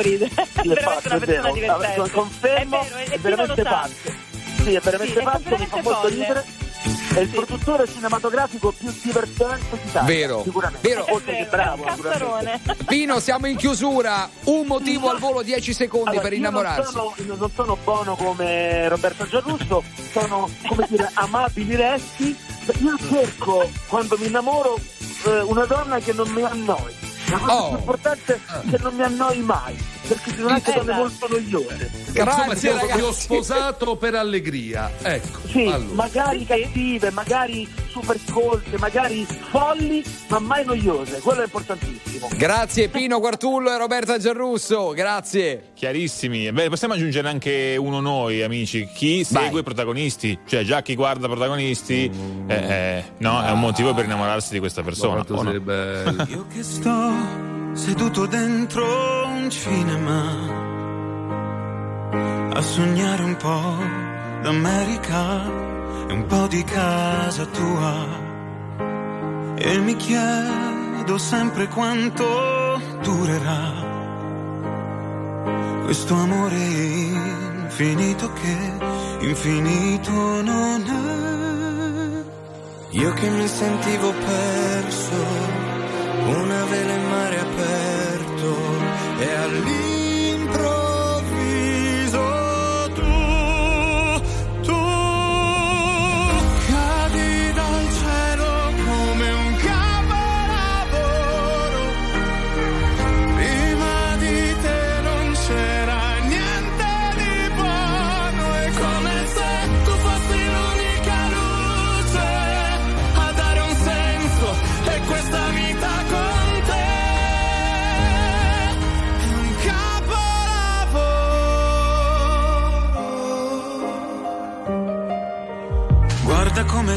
ridere. Sì, è fatto, una persona divertente. Confermo, è veramente pazzo. Sì, è veramente pazzo, mi fa molto ridere. È il produttore cinematografico più divertente d'Italia. Vero, sicuramente. Vero. Oltre che bravo, Pino, siamo in chiusura. Un motivo al volo, 10 secondi allora, per innamorarsi. Non sono buono come Roberto Giarrusso, sono, come dire, amabili resti. Io cerco, quando mi innamoro, una donna che non mi annoi. La cosa più importante è che non mi annoi mai, perché sicuramente sono molto noiosa. Insomma, siamo sposato per allegria, ecco. Sì, allora. Magari cattive, magari super corte, magari folli, ma mai noiose. Quello è importantissimo. Grazie Pino Quartullo e Roberta Giarrusso, grazie. Chiarissimi. Beh, possiamo aggiungere anche uno noi, amici. Chi segue i protagonisti, cioè già chi guarda protagonisti, è un motivo per innamorarsi di questa persona. No? Bello. Io che sto seduto dentro un cinema a sognare un po' d'America e un po' di casa tua, e mi chiedo sempre quanto durerà questo amore infinito che infinito non è. Io che mi sentivo perso, una vela in mare aperto, e all'improvviso come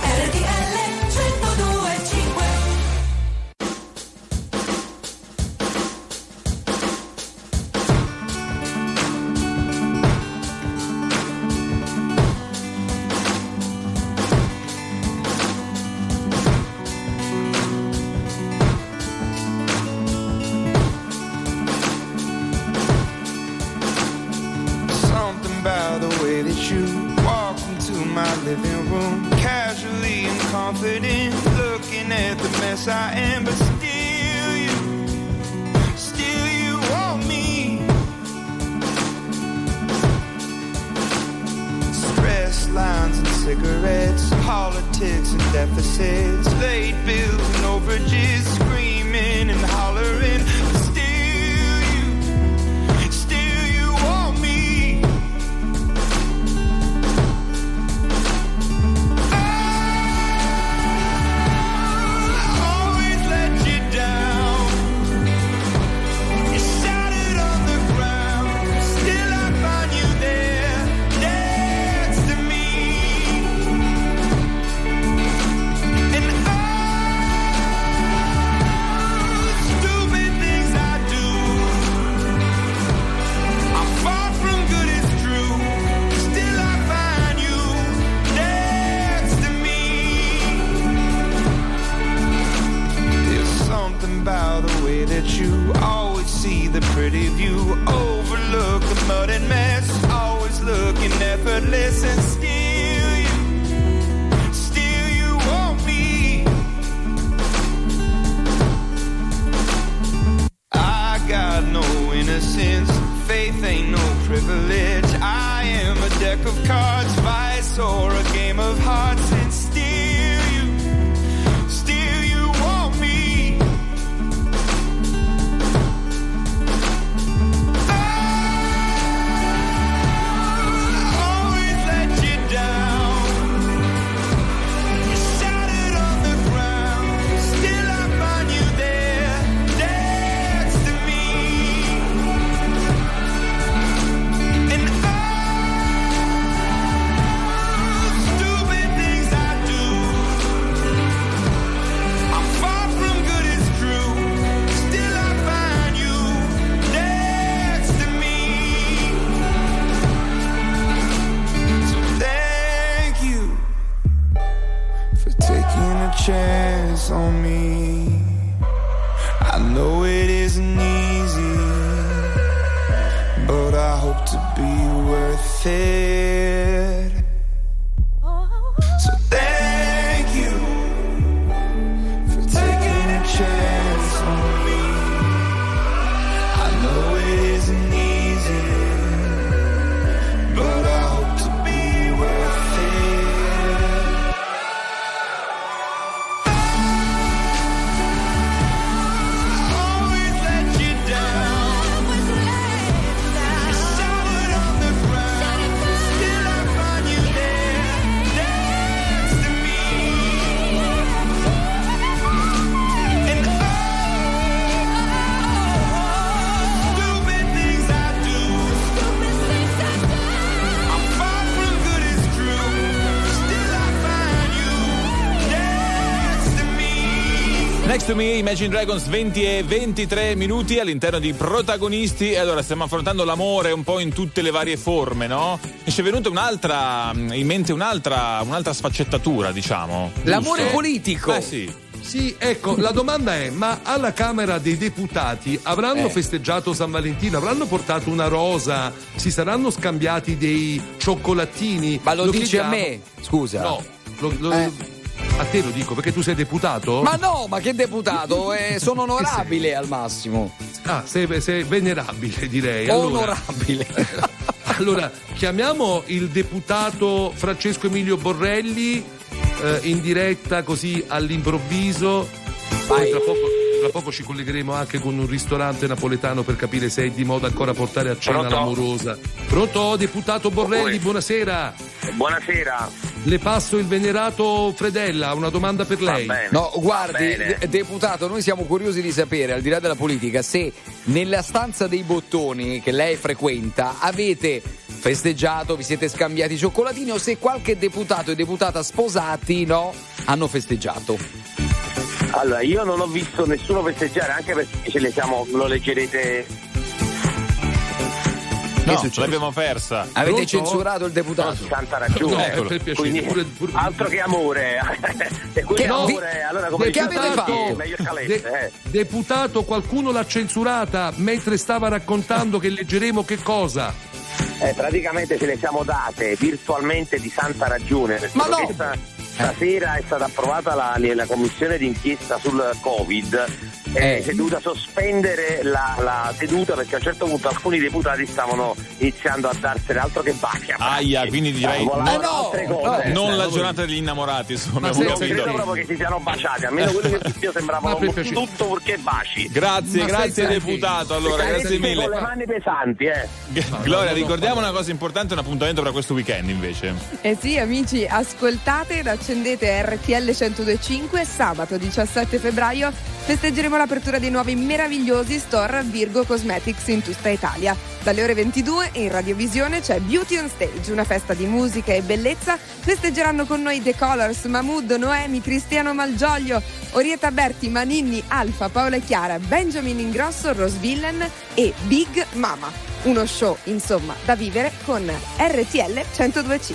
RTL 102.5. that you always see the pretty view, overlook the mud and mess, always looking effortless, and still you won't be. I got no innocence, faith ain't no privilege, I am a deck of cards, vice or a game of hearts, and still you want me. Chance on me, I know it isn't easy, but I hope to be worth it. So thank you for taking a chance on me, I know it isn't easy, but I hope to be worth it. Next to me, Imagine Dragons, 20:23 all'interno di Protagonisti. E allora stiamo affrontando l'amore un po' in tutte le varie forme, no? E ci è venuta un'altra sfaccettatura, diciamo. L'amore giusto? Politico. Sì. Sì, ecco, la domanda è: ma alla Camera dei Deputati avranno festeggiato San Valentino? Avranno portato una rosa? Si saranno scambiati dei cioccolatini? Ma lo dici a me? Scusa. No, a te lo dico perché tu sei deputato? Ma no, ma che deputato? Sono onorabile al massimo. Ah, sei venerabile, direi. Onorabile. Allora, chiamiamo il deputato Francesco Emilio Borrelli in diretta così all'improvviso. Poi tra poco ci collegheremo anche con un ristorante napoletano per capire se è di moda ancora portare a cena l'amorosa. Pronto, deputato Borrelli, buonasera. Buonasera. Le passo il venerato Fredella, una domanda per lei. No, guardi, deputato, noi siamo curiosi di sapere, al di là della politica, se nella stanza dei bottoni che lei frequenta avete festeggiato, vi siete scambiati i cioccolatini o se qualche deputato e deputata sposati, no, hanno festeggiato. Allora, io non ho visto nessuno festeggiare, anche perché ce le siamo, lo leggerete. No, l'abbiamo persa. Avete censurato il deputato. No, tanta ragione. Quindi, pure. Altro che amore. Che amore. Allora, come che avete fatto? Deputato, qualcuno l'ha censurata mentre stava raccontando che leggeremo che cosa? Praticamente ce le siamo date virtualmente di santa ragione. Ma no. Stasera è stata approvata la commissione d'inchiesta sul Covid. Si è dovuta sospendere la seduta perché a un certo punto alcuni deputati stavano iniziando a darsene altro che bacchia. Aia, quindi direi non la giornata degli innamorati. Ma non credo proprio che si siano baciati, almeno quello che io sembrava tutto purché baci. Grazie deputato, allora grazie mille. Con le mani pesanti, Gloria, ricordiamo una cosa importante, un appuntamento per questo weekend invece. Sì, amici, ascoltate ed accendete RTL 102.5. Sabato 17 febbraio festeggeremo l'apertura dei nuovi meravigliosi store Virgo Cosmetics in tutta Italia. Dalle ore 22 in radiovisione c'è Beauty on Stage, una festa di musica e bellezza. Festeggeranno con noi The Colors, Mahmood, Noemi, Cristiano Malgioglio, Orietta Berti, Maninni, Alfa, Paola e Chiara, Benjamin Ingrosso, Rose Villain e Big Mama. Uno show, insomma, da vivere con RTL 102.5. RTL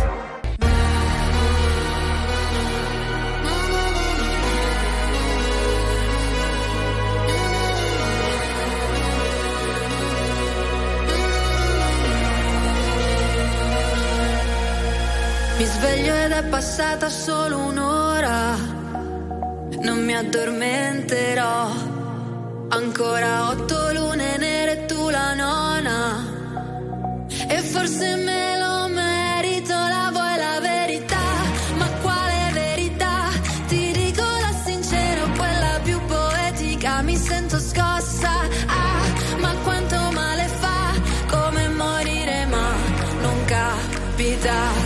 Mi sveglio ed è passata solo un'ora, non mi addormenterò, ancora 8 lune nere e tu la nona, e forse me lo merito, la vuoi la verità, ma quale verità? Ti dico la sincera, quella più poetica, mi sento scossa, ah, ma quanto male fa, come morire ma non capita.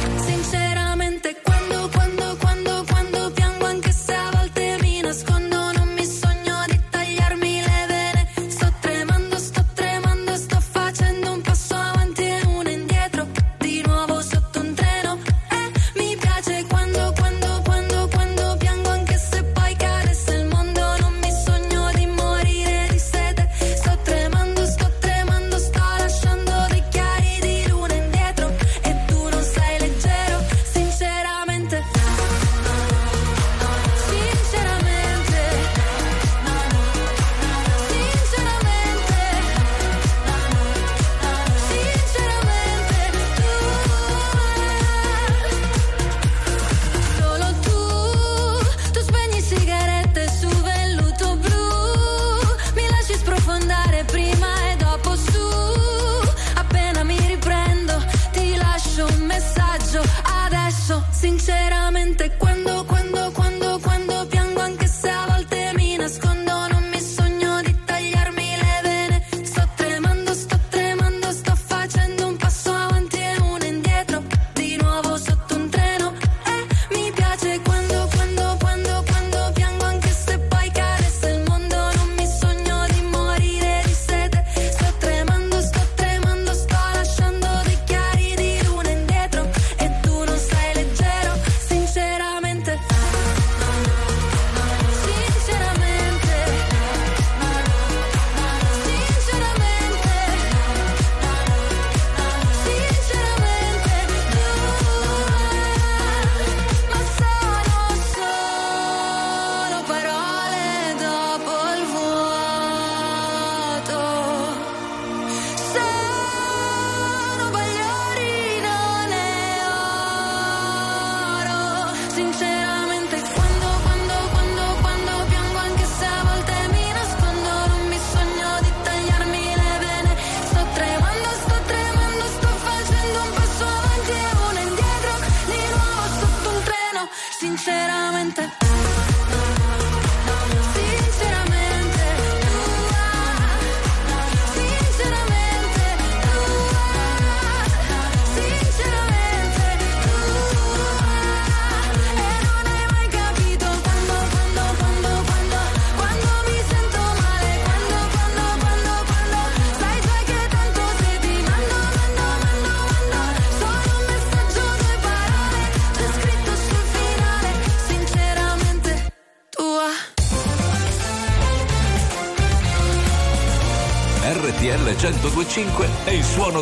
RTL 102.5 è il suono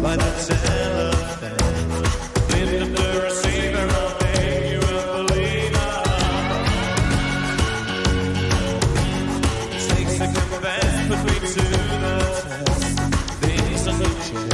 like a cellophane. Lift up the receiver, I'll take you a believer. Takes a confess between two verses. Things are the truth.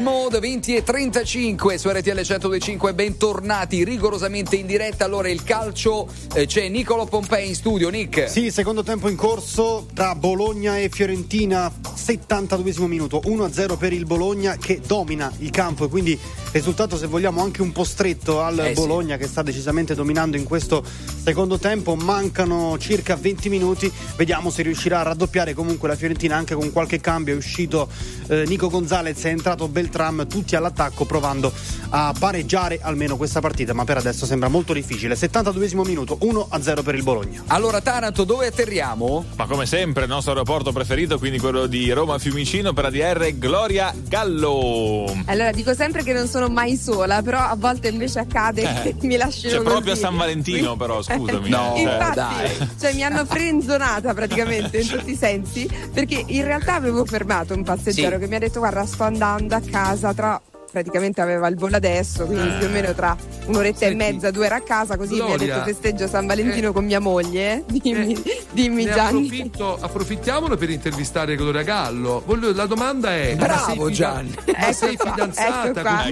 Mode 20:35 su RTL 102.5, bentornati rigorosamente in diretta. Allora il calcio, c'è Nicolò Pompei in studio. Nick. Sì, secondo tempo in corso tra Bologna e Fiorentina, 72esimo minuto, 1-0 per il Bologna che domina il campo e quindi risultato se vogliamo anche un po' stretto al Bologna, sì, che sta decisamente dominando in questo secondo tempo. Mancano circa 20 minuti, vediamo se riuscirà a raddoppiare comunque la Fiorentina anche con qualche cambio. È uscito Nico Gonzalez, è entrato Beltram, tutti all'attacco provando a pareggiare almeno questa partita, ma per adesso sembra molto difficile. 72esimo minuto, 1-0 per il Bologna. Allora Taranto, dove atterriamo? Ma come sempre il nostro aeroporto preferito, quindi quello di Roma Fiumicino, per ADR Gloria Gallo. Allora dico sempre che non sono mai sola, però a volte invece accade che mi lasciano così. C'è proprio a San Valentino però, scusami. No, infatti, dai. Cioè mi hanno frenzonata praticamente in tutti i sensi, perché in realtà avevo fermato un passeggero, sì, che mi ha detto guarda sto andando a casa tra... praticamente aveva il volo adesso, quindi più o meno tra un'oretta e mezza, 2 era a casa, così Gloria, mi ha detto festeggio San Valentino con mia moglie. Dimmi Gianni. Approfittiamolo per intervistare Gloria Gallo. La domanda è: bravo Gianni, ma sei fidanzata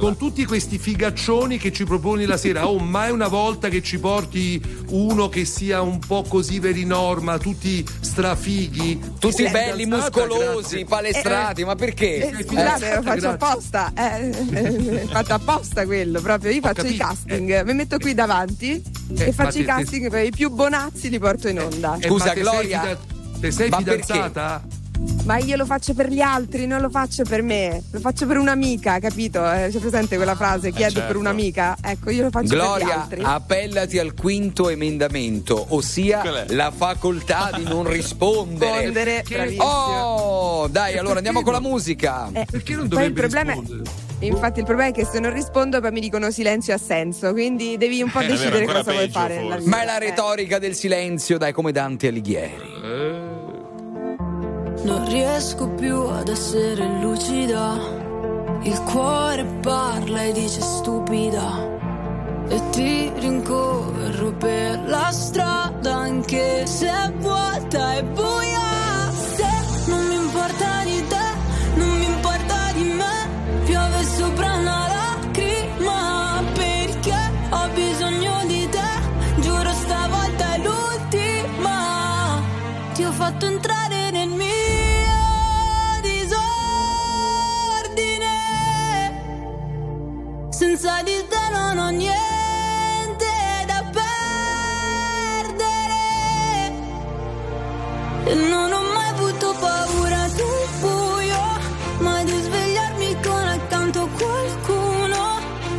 con tutti questi figaccioni che ci proponi la sera? Oh, mai una volta che ci porti uno che sia un po' così verinorma, tutti strafighi, tutti belli, muscolosi, palestrati, ma perché? Scusate, lo faccio apposta. Fatto apposta quello, proprio io faccio i casting, mi metto qui davanti e faccio i casting per i più bonazzi, li porto in onda. Scusa Gloria, te sei fidanzata? Perché? Ma io lo faccio per gli altri, non lo faccio per me, lo faccio per un'amica, capito? C'è presente quella frase, chiedo certo per un'amica, ecco, io lo faccio Gloria, per gli altri. Gloria, appellati al quinto emendamento, ossia la facoltà di non rispondere. Oh, dai, allora andiamo con la musica. Perché non dovrebbe rispondere? Infatti il problema è che se non rispondo poi mi dicono silenzio assenso, quindi devi un po' decidere cosa vuoi fare nella vita. Ma è la retorica del silenzio, dai, come Dante Alighieri. Non riesco più ad essere lucida, il cuore parla e dice stupida, e ti rincorro per la strada anche se è vuota e buia. Se non mi importa di te, non mi importa di me, piove sopra una lacrima perché ho bisogno di te, giuro stavolta è l'ultima. Ti ho fatto entrare Senza di te non ho niente da perdere e non ho mai avuto paura del buio, ma di svegliarmi con accanto qualcuno.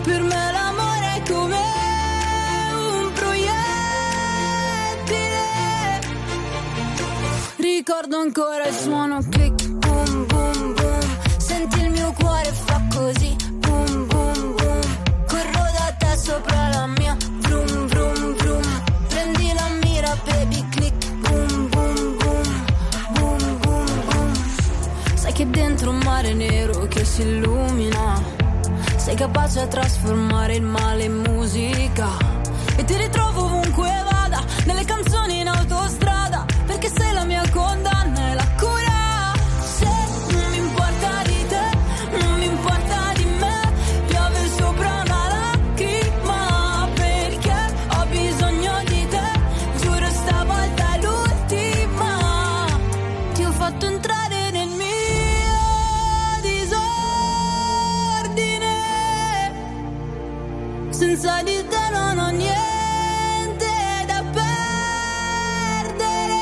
Per me l'amore è come un proiettile. Ricordo ancora il suono click boom boom boom, senti il mio cuore fa così sopra la mia, vroom vroom vroom, prendi la mira baby click, boom boom boom, boom boom boom. Sai che dentro un mare nero che si illumina, sei capace a trasformare il male in musica, e ti ritrovo ovunque vada, nelle canzoni in autostrada, perché sei la mia condanna e la cura. Senza di te non ho niente da perdere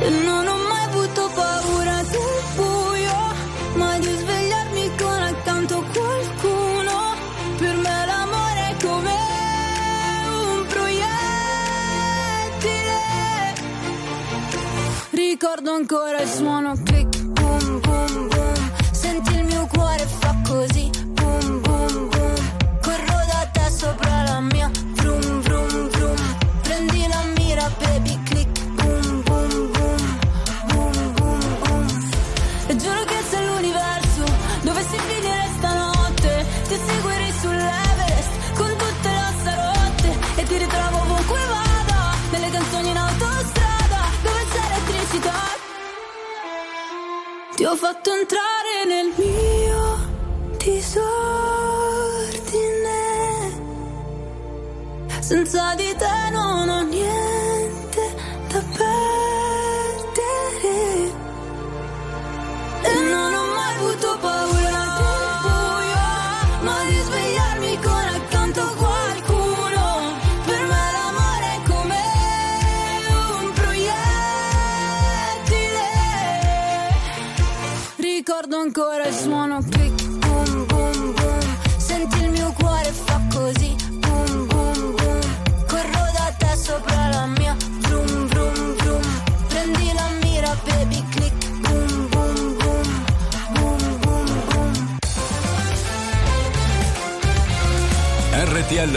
e non ho mai avuto paura del buio, ma di svegliarmi con accanto qualcuno. Per me l'amore è come un proiettile. Ricordo ancora il suono click boom boom boom, senti il mio cuore fa così boom boom boom, sopra la mia, vroom vroom vroom, prendi la mira baby click, boom boom boom, boom boom boom. E giuro che se l'universo dovessi finire stanotte, ti seguirei sull'Everest con tutte le ossa rotte, e ti ritrovo ovunque vada, nelle canzoni in autostrada, dove c'è elettricità. Ti ho fatto entrare nel mio disordine, senza di te non ho niente da perdere e non ho mai avuto paura del buio, ma di svegliarmi con accanto qualcuno. Per me l'amore è come un proiettile. Ricordo ancora il suono click boom boom boom, senti il mio cuore fa così boom boom boom, sopra la mia, vroom vroom vroom, prendi la mira baby click, boom boom boom, boom boom boom. RTL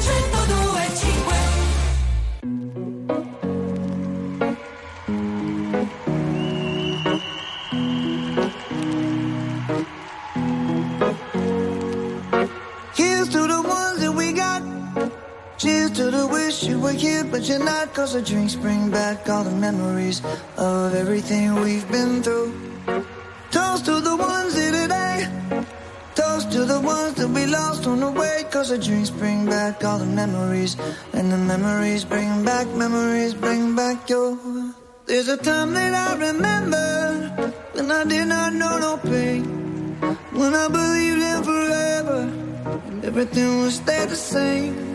102.5. But you're not, cause the drinks bring back all the memories of everything we've been through. Toast to the ones here today, toast to the ones that we lost on the way, cause the drinks bring back all the memories, and the memories bring back your. There's a time that I remember, when I did not know no pain, when I believed in forever, and everything would stay the same.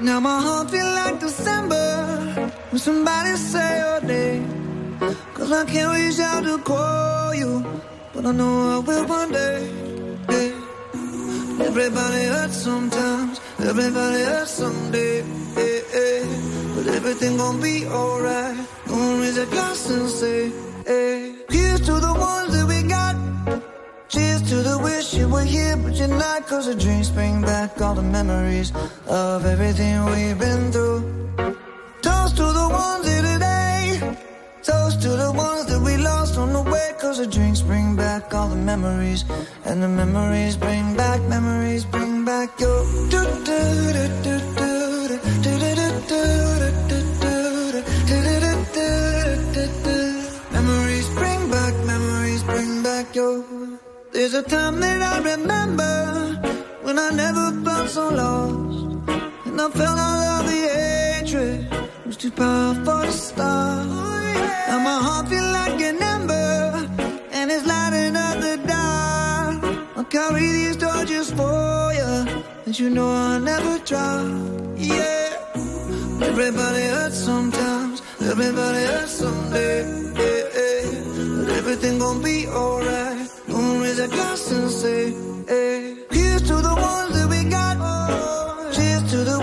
Now my heart feel like December, when somebody say your name, cause I can't reach out to call you, but I know I will one day, hey. Everybody hurts sometimes, everybody hurts someday, hey, hey. But everything gon' be alright, gonna raise a glass and say, hey. Here's to the ones that we got, cheers to the wish you were here but you're not, cause the dreams bring back all the memories of everything we've been through. Toast to the ones here today, toast to the ones that we lost on the way, cause the drinks bring back all the memories, and the memories bring back your. Memories bring back your. There's a time that I remember when I never felt so lost, and I felt all of the hatred was too powerful to stop. Now my heart feels like an ember, and it's lighting up the dark. I'll carry these torches for you, and you know I'll never drop. Yeah. Everybody hurts sometimes, everybody hurts someday, yeah, yeah. But everything gon' be alright, gonna raise a glass and say, hey. Here's to the ones that we got, oh, cheers to the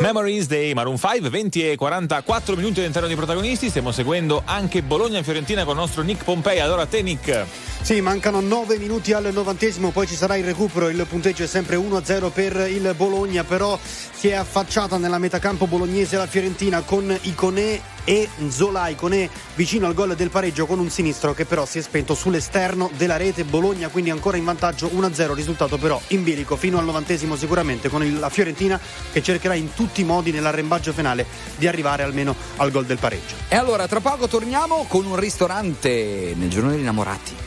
Memories Day, Maroon 5, 20 e 44 minuti all'interno dei protagonisti. Stiamo seguendo anche Bologna-Fiorentina con il nostro Nick Pompei. Allora te, Nick. Sì, mancano 9 minuti al 90esimo, poi ci sarà il recupero. Il punteggio è sempre 1-0 per il Bologna, però si è affacciata nella metacampo bolognese la Fiorentina con Ikoné e Nzola, Ikoné vicino al gol del pareggio con un sinistro che però si è spento sull'esterno della rete. Bologna quindi ancora in vantaggio 1-0, risultato però in bilico fino al 90esimo sicuramente, con la Fiorentina che cercherà in tutti i modi nell'arrembaggio finale di arrivare almeno al gol del pareggio. E allora tra poco torniamo con un ristorante nel giorno degli innamorati.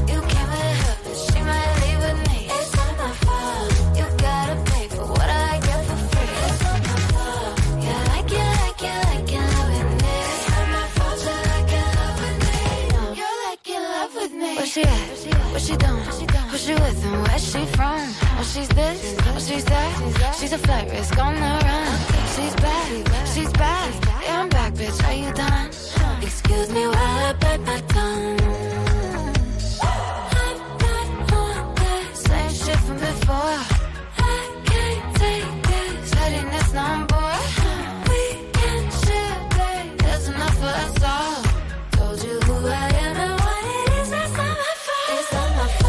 Who she with and where she from? Oh, she's this, oh, she's that. She's a flight risk on the run. She's back, she's back. Yeah, I'm back, bitch, are you done? Excuse me while I bite my tongue. I'm not on that same shit from before. I can't take this, letting this number. We can share, babe, there's enough for us all. Told you who I am and what it is, that's not my fault. It's not my fault.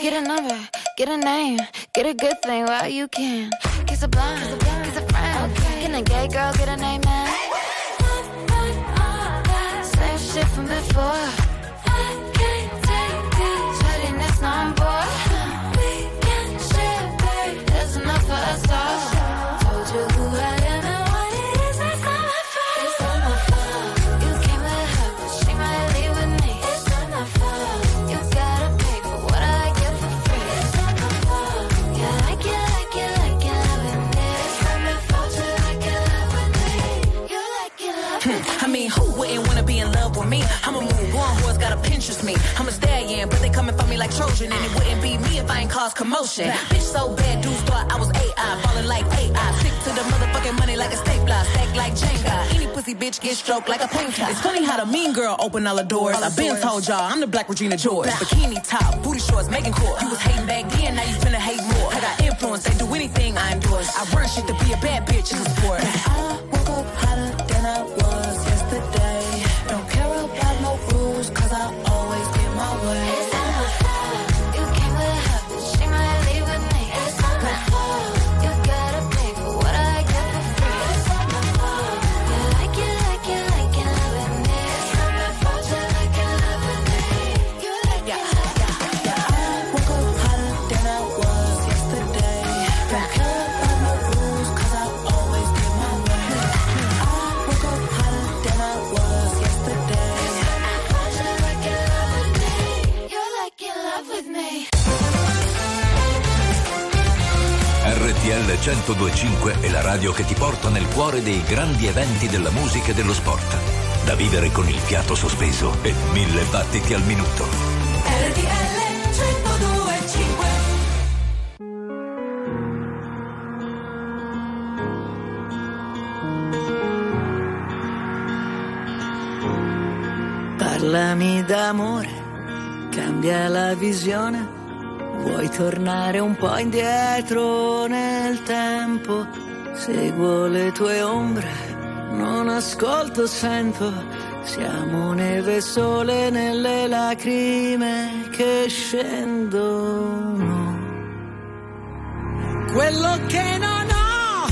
Get a number, get a name, get a good thing while you can. Kiss a blind, kiss a friend. Okay. Can a gay girl get an amen? Hey. Same shit from before. I can't take this, letting this number. We can share, babe, there's enough for us all. Told you who I am and what it is, that's not my fault. It's not my fault. You came with her, but she might leave with me. It's not my fault. You gotta pay for what I. I mean, who wouldn't want to be in love with me? I'm a move on, who's got to Pinterest me. I'm a stallion, but they coming for me like Trojan. And it wouldn't be me if I ain't caused commotion. Bitch so bad, dudes thought I was AI. Falling like AI. Stick to the motherfucking money like a stapler. Stack like Jenga. Any pussy bitch get stroked like a painter. It's funny how the mean girl opened all the doors. I've been told y'all, I'm the black Regina George. Bikini top, booty shorts, making court. You was hating back then, now you finna hate more. I got influence, they do anything I endorse. I run shit to be a bad bitch, it's a sport. I woke up hotter than I was. Yesterday, don't care about no rules, cause I always get my way. It's not my fault. You came with her, but she might leave with me. It's not my fault. You gotta pay for what I get for free. It's not my fault. You like it, like it, like it, loving me. It's not my fault, you like it, loving me. You like it, like it, like it. I woke up hotter than I was yesterday. Don't care about no rules, cause I always get my way. 102.5 è la radio che ti porta nel cuore dei grandi eventi della musica e dello sport. Da vivere con il fiato sospeso e 1000 battiti al minuto. RTL 102.5. Parlami d'amore, cambia la visione. Vuoi tornare un po' indietro nel tempo? Seguo le tue ombre, non ascolto, sento. Siamo neve e sole nelle lacrime che scendono. Quello che non ho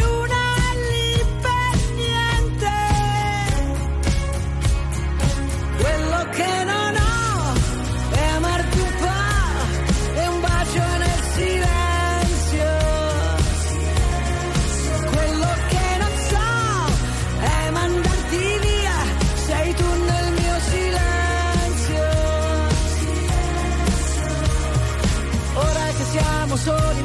luna è lì per niente. Quello che non ho è amarti un po', è un bacio nel silenzio. Quello che non so è mandarti via, sei tu nel mio silenzio. Siamo soli,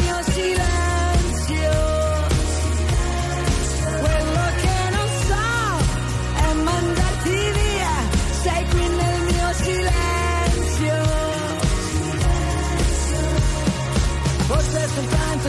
mio silenzio. Forse è soltanto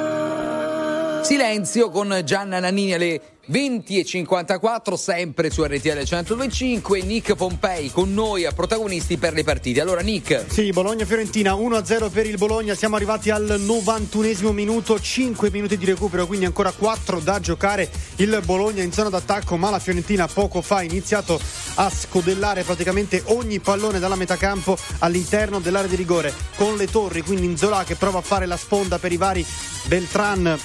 Silenzio con Gianna Nannini alle 20:54, sempre su RTL 102.5. Nick Pompei con noi a Protagonisti per le partite. Allora Nick. Sì, Bologna-Fiorentina 1-0 per il Bologna, siamo arrivati al 91esimo minuto, 5 minuti di recupero, quindi ancora 4 da giocare. Il Bologna in zona d'attacco, ma la Fiorentina poco fa ha iniziato a scodellare praticamente ogni pallone dalla metà campo all'interno dell'area di rigore, con le torri, quindi Nzola che prova a fare la sponda per i vari Beltran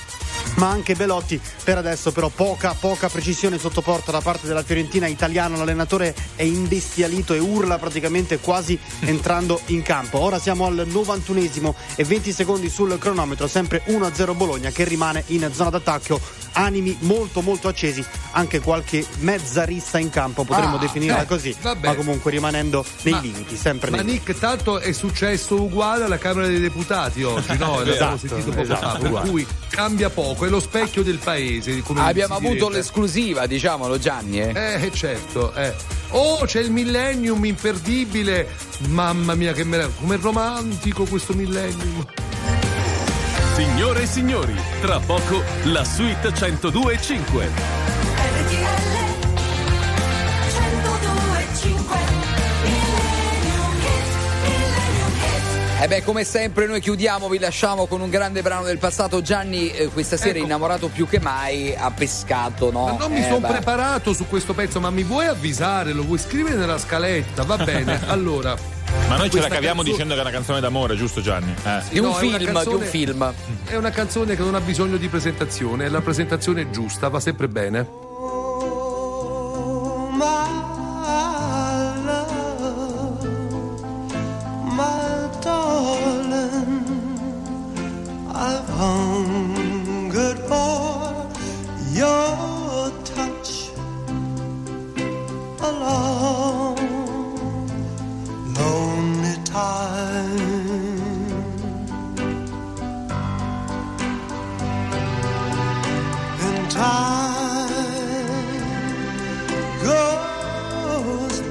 ma anche Belotti. Per adesso però poca precisione sotto porta da parte della Fiorentina. Italiano, l'allenatore, è imbestialito e urla praticamente quasi entrando in campo. Ora siamo al 91esimo e 20 secondi sul cronometro, sempre 1-0 Bologna che rimane in zona d'attacco, animi molto accesi, anche qualche mezza rissa in campo potremmo definirla così, vabbè. Ma comunque rimanendo nei limiti, sempre nei limiti. Nick, tanto è successo uguale alla Camera dei Deputati oggi, no? L'abbiamo sentito poco fa, per cui cambia poco, è lo specchio del paese, come abbiamo avuto l'esclusiva, diciamolo Gianni. Certo. Oh, c'è il Millennium imperdibile, mamma mia che meraviglia, com'è romantico questo Millennium. Signore e signori, tra poco la suite 102.5. Come sempre noi chiudiamo, vi lasciamo con un grande brano del passato. Gianni questa sera, innamorato più che mai, ha pescato, no? Ma non mi sono preparato su questo pezzo, ma mi vuoi avvisare, lo vuoi scrivere nella scaletta, va bene? Allora, ma noi ce la caviamo dicendo che è una canzone d'amore, giusto Gianni? Sì, no, è un film. È una canzone che non ha bisogno di presentazione, è la presentazione è giusta, va sempre bene. Oh, I've hungered for your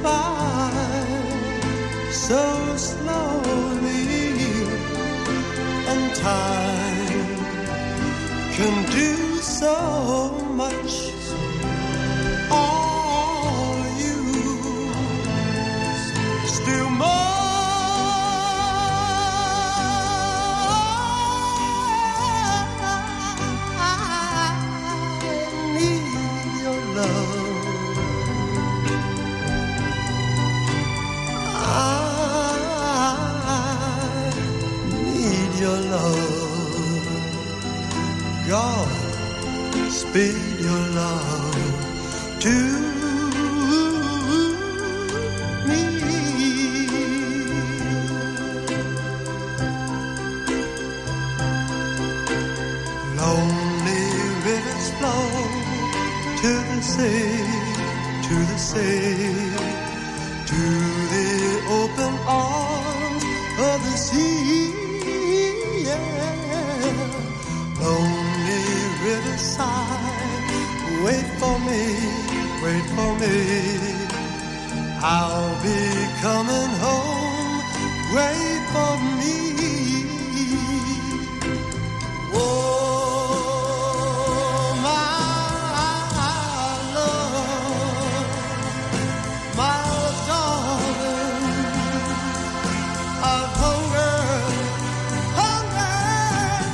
by so slowly, and time can do so much. All you still more. God, speed your love to me. Lonely rivers flow to the sea, to the sea, to the open arms of the sea. Wait for me, wait for me. I'll be coming home. Wait for me. Oh, my love, my darling. I'm hungry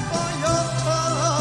for your touch.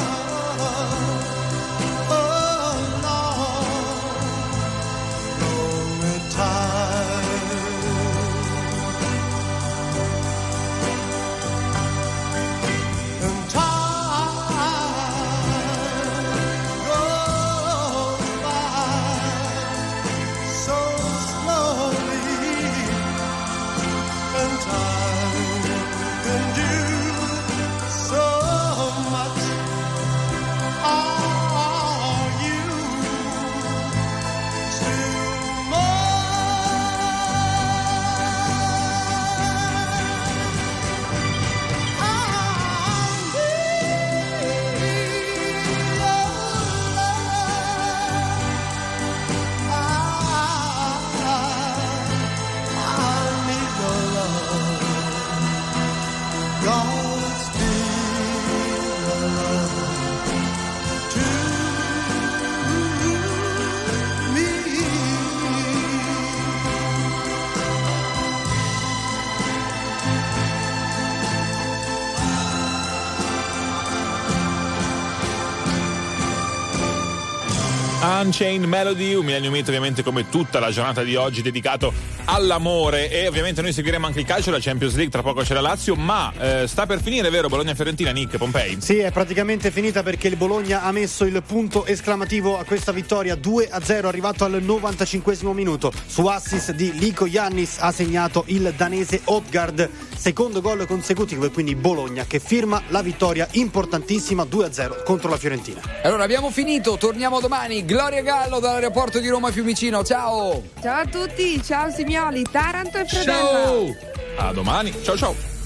Unchained Melody, un Millennium Hit ovviamente come tutta la giornata di oggi dedicato all'amore, e ovviamente noi seguiremo anche il calcio, la Champions League, tra poco c'è la Lazio, ma sta per finire, vero, Bologna-Fiorentina, Nick Pompei? Sì, è praticamente finita perché il Bologna ha messo il punto esclamativo a questa vittoria, 2-0, arrivato al 95esimo minuto, su assist di Lico Yannis ha segnato il danese Ødegaard, secondo gol consecutivo, e quindi Bologna che firma la vittoria importantissima 2-0 contro la Fiorentina. Allora abbiamo finito, torniamo domani. Gloria Gallo dall'aeroporto di Roma Fiumicino, ciao! Ciao a tutti, ciao Simioli, Taranto e Fredella! Ciao! A domani, ciao ciao!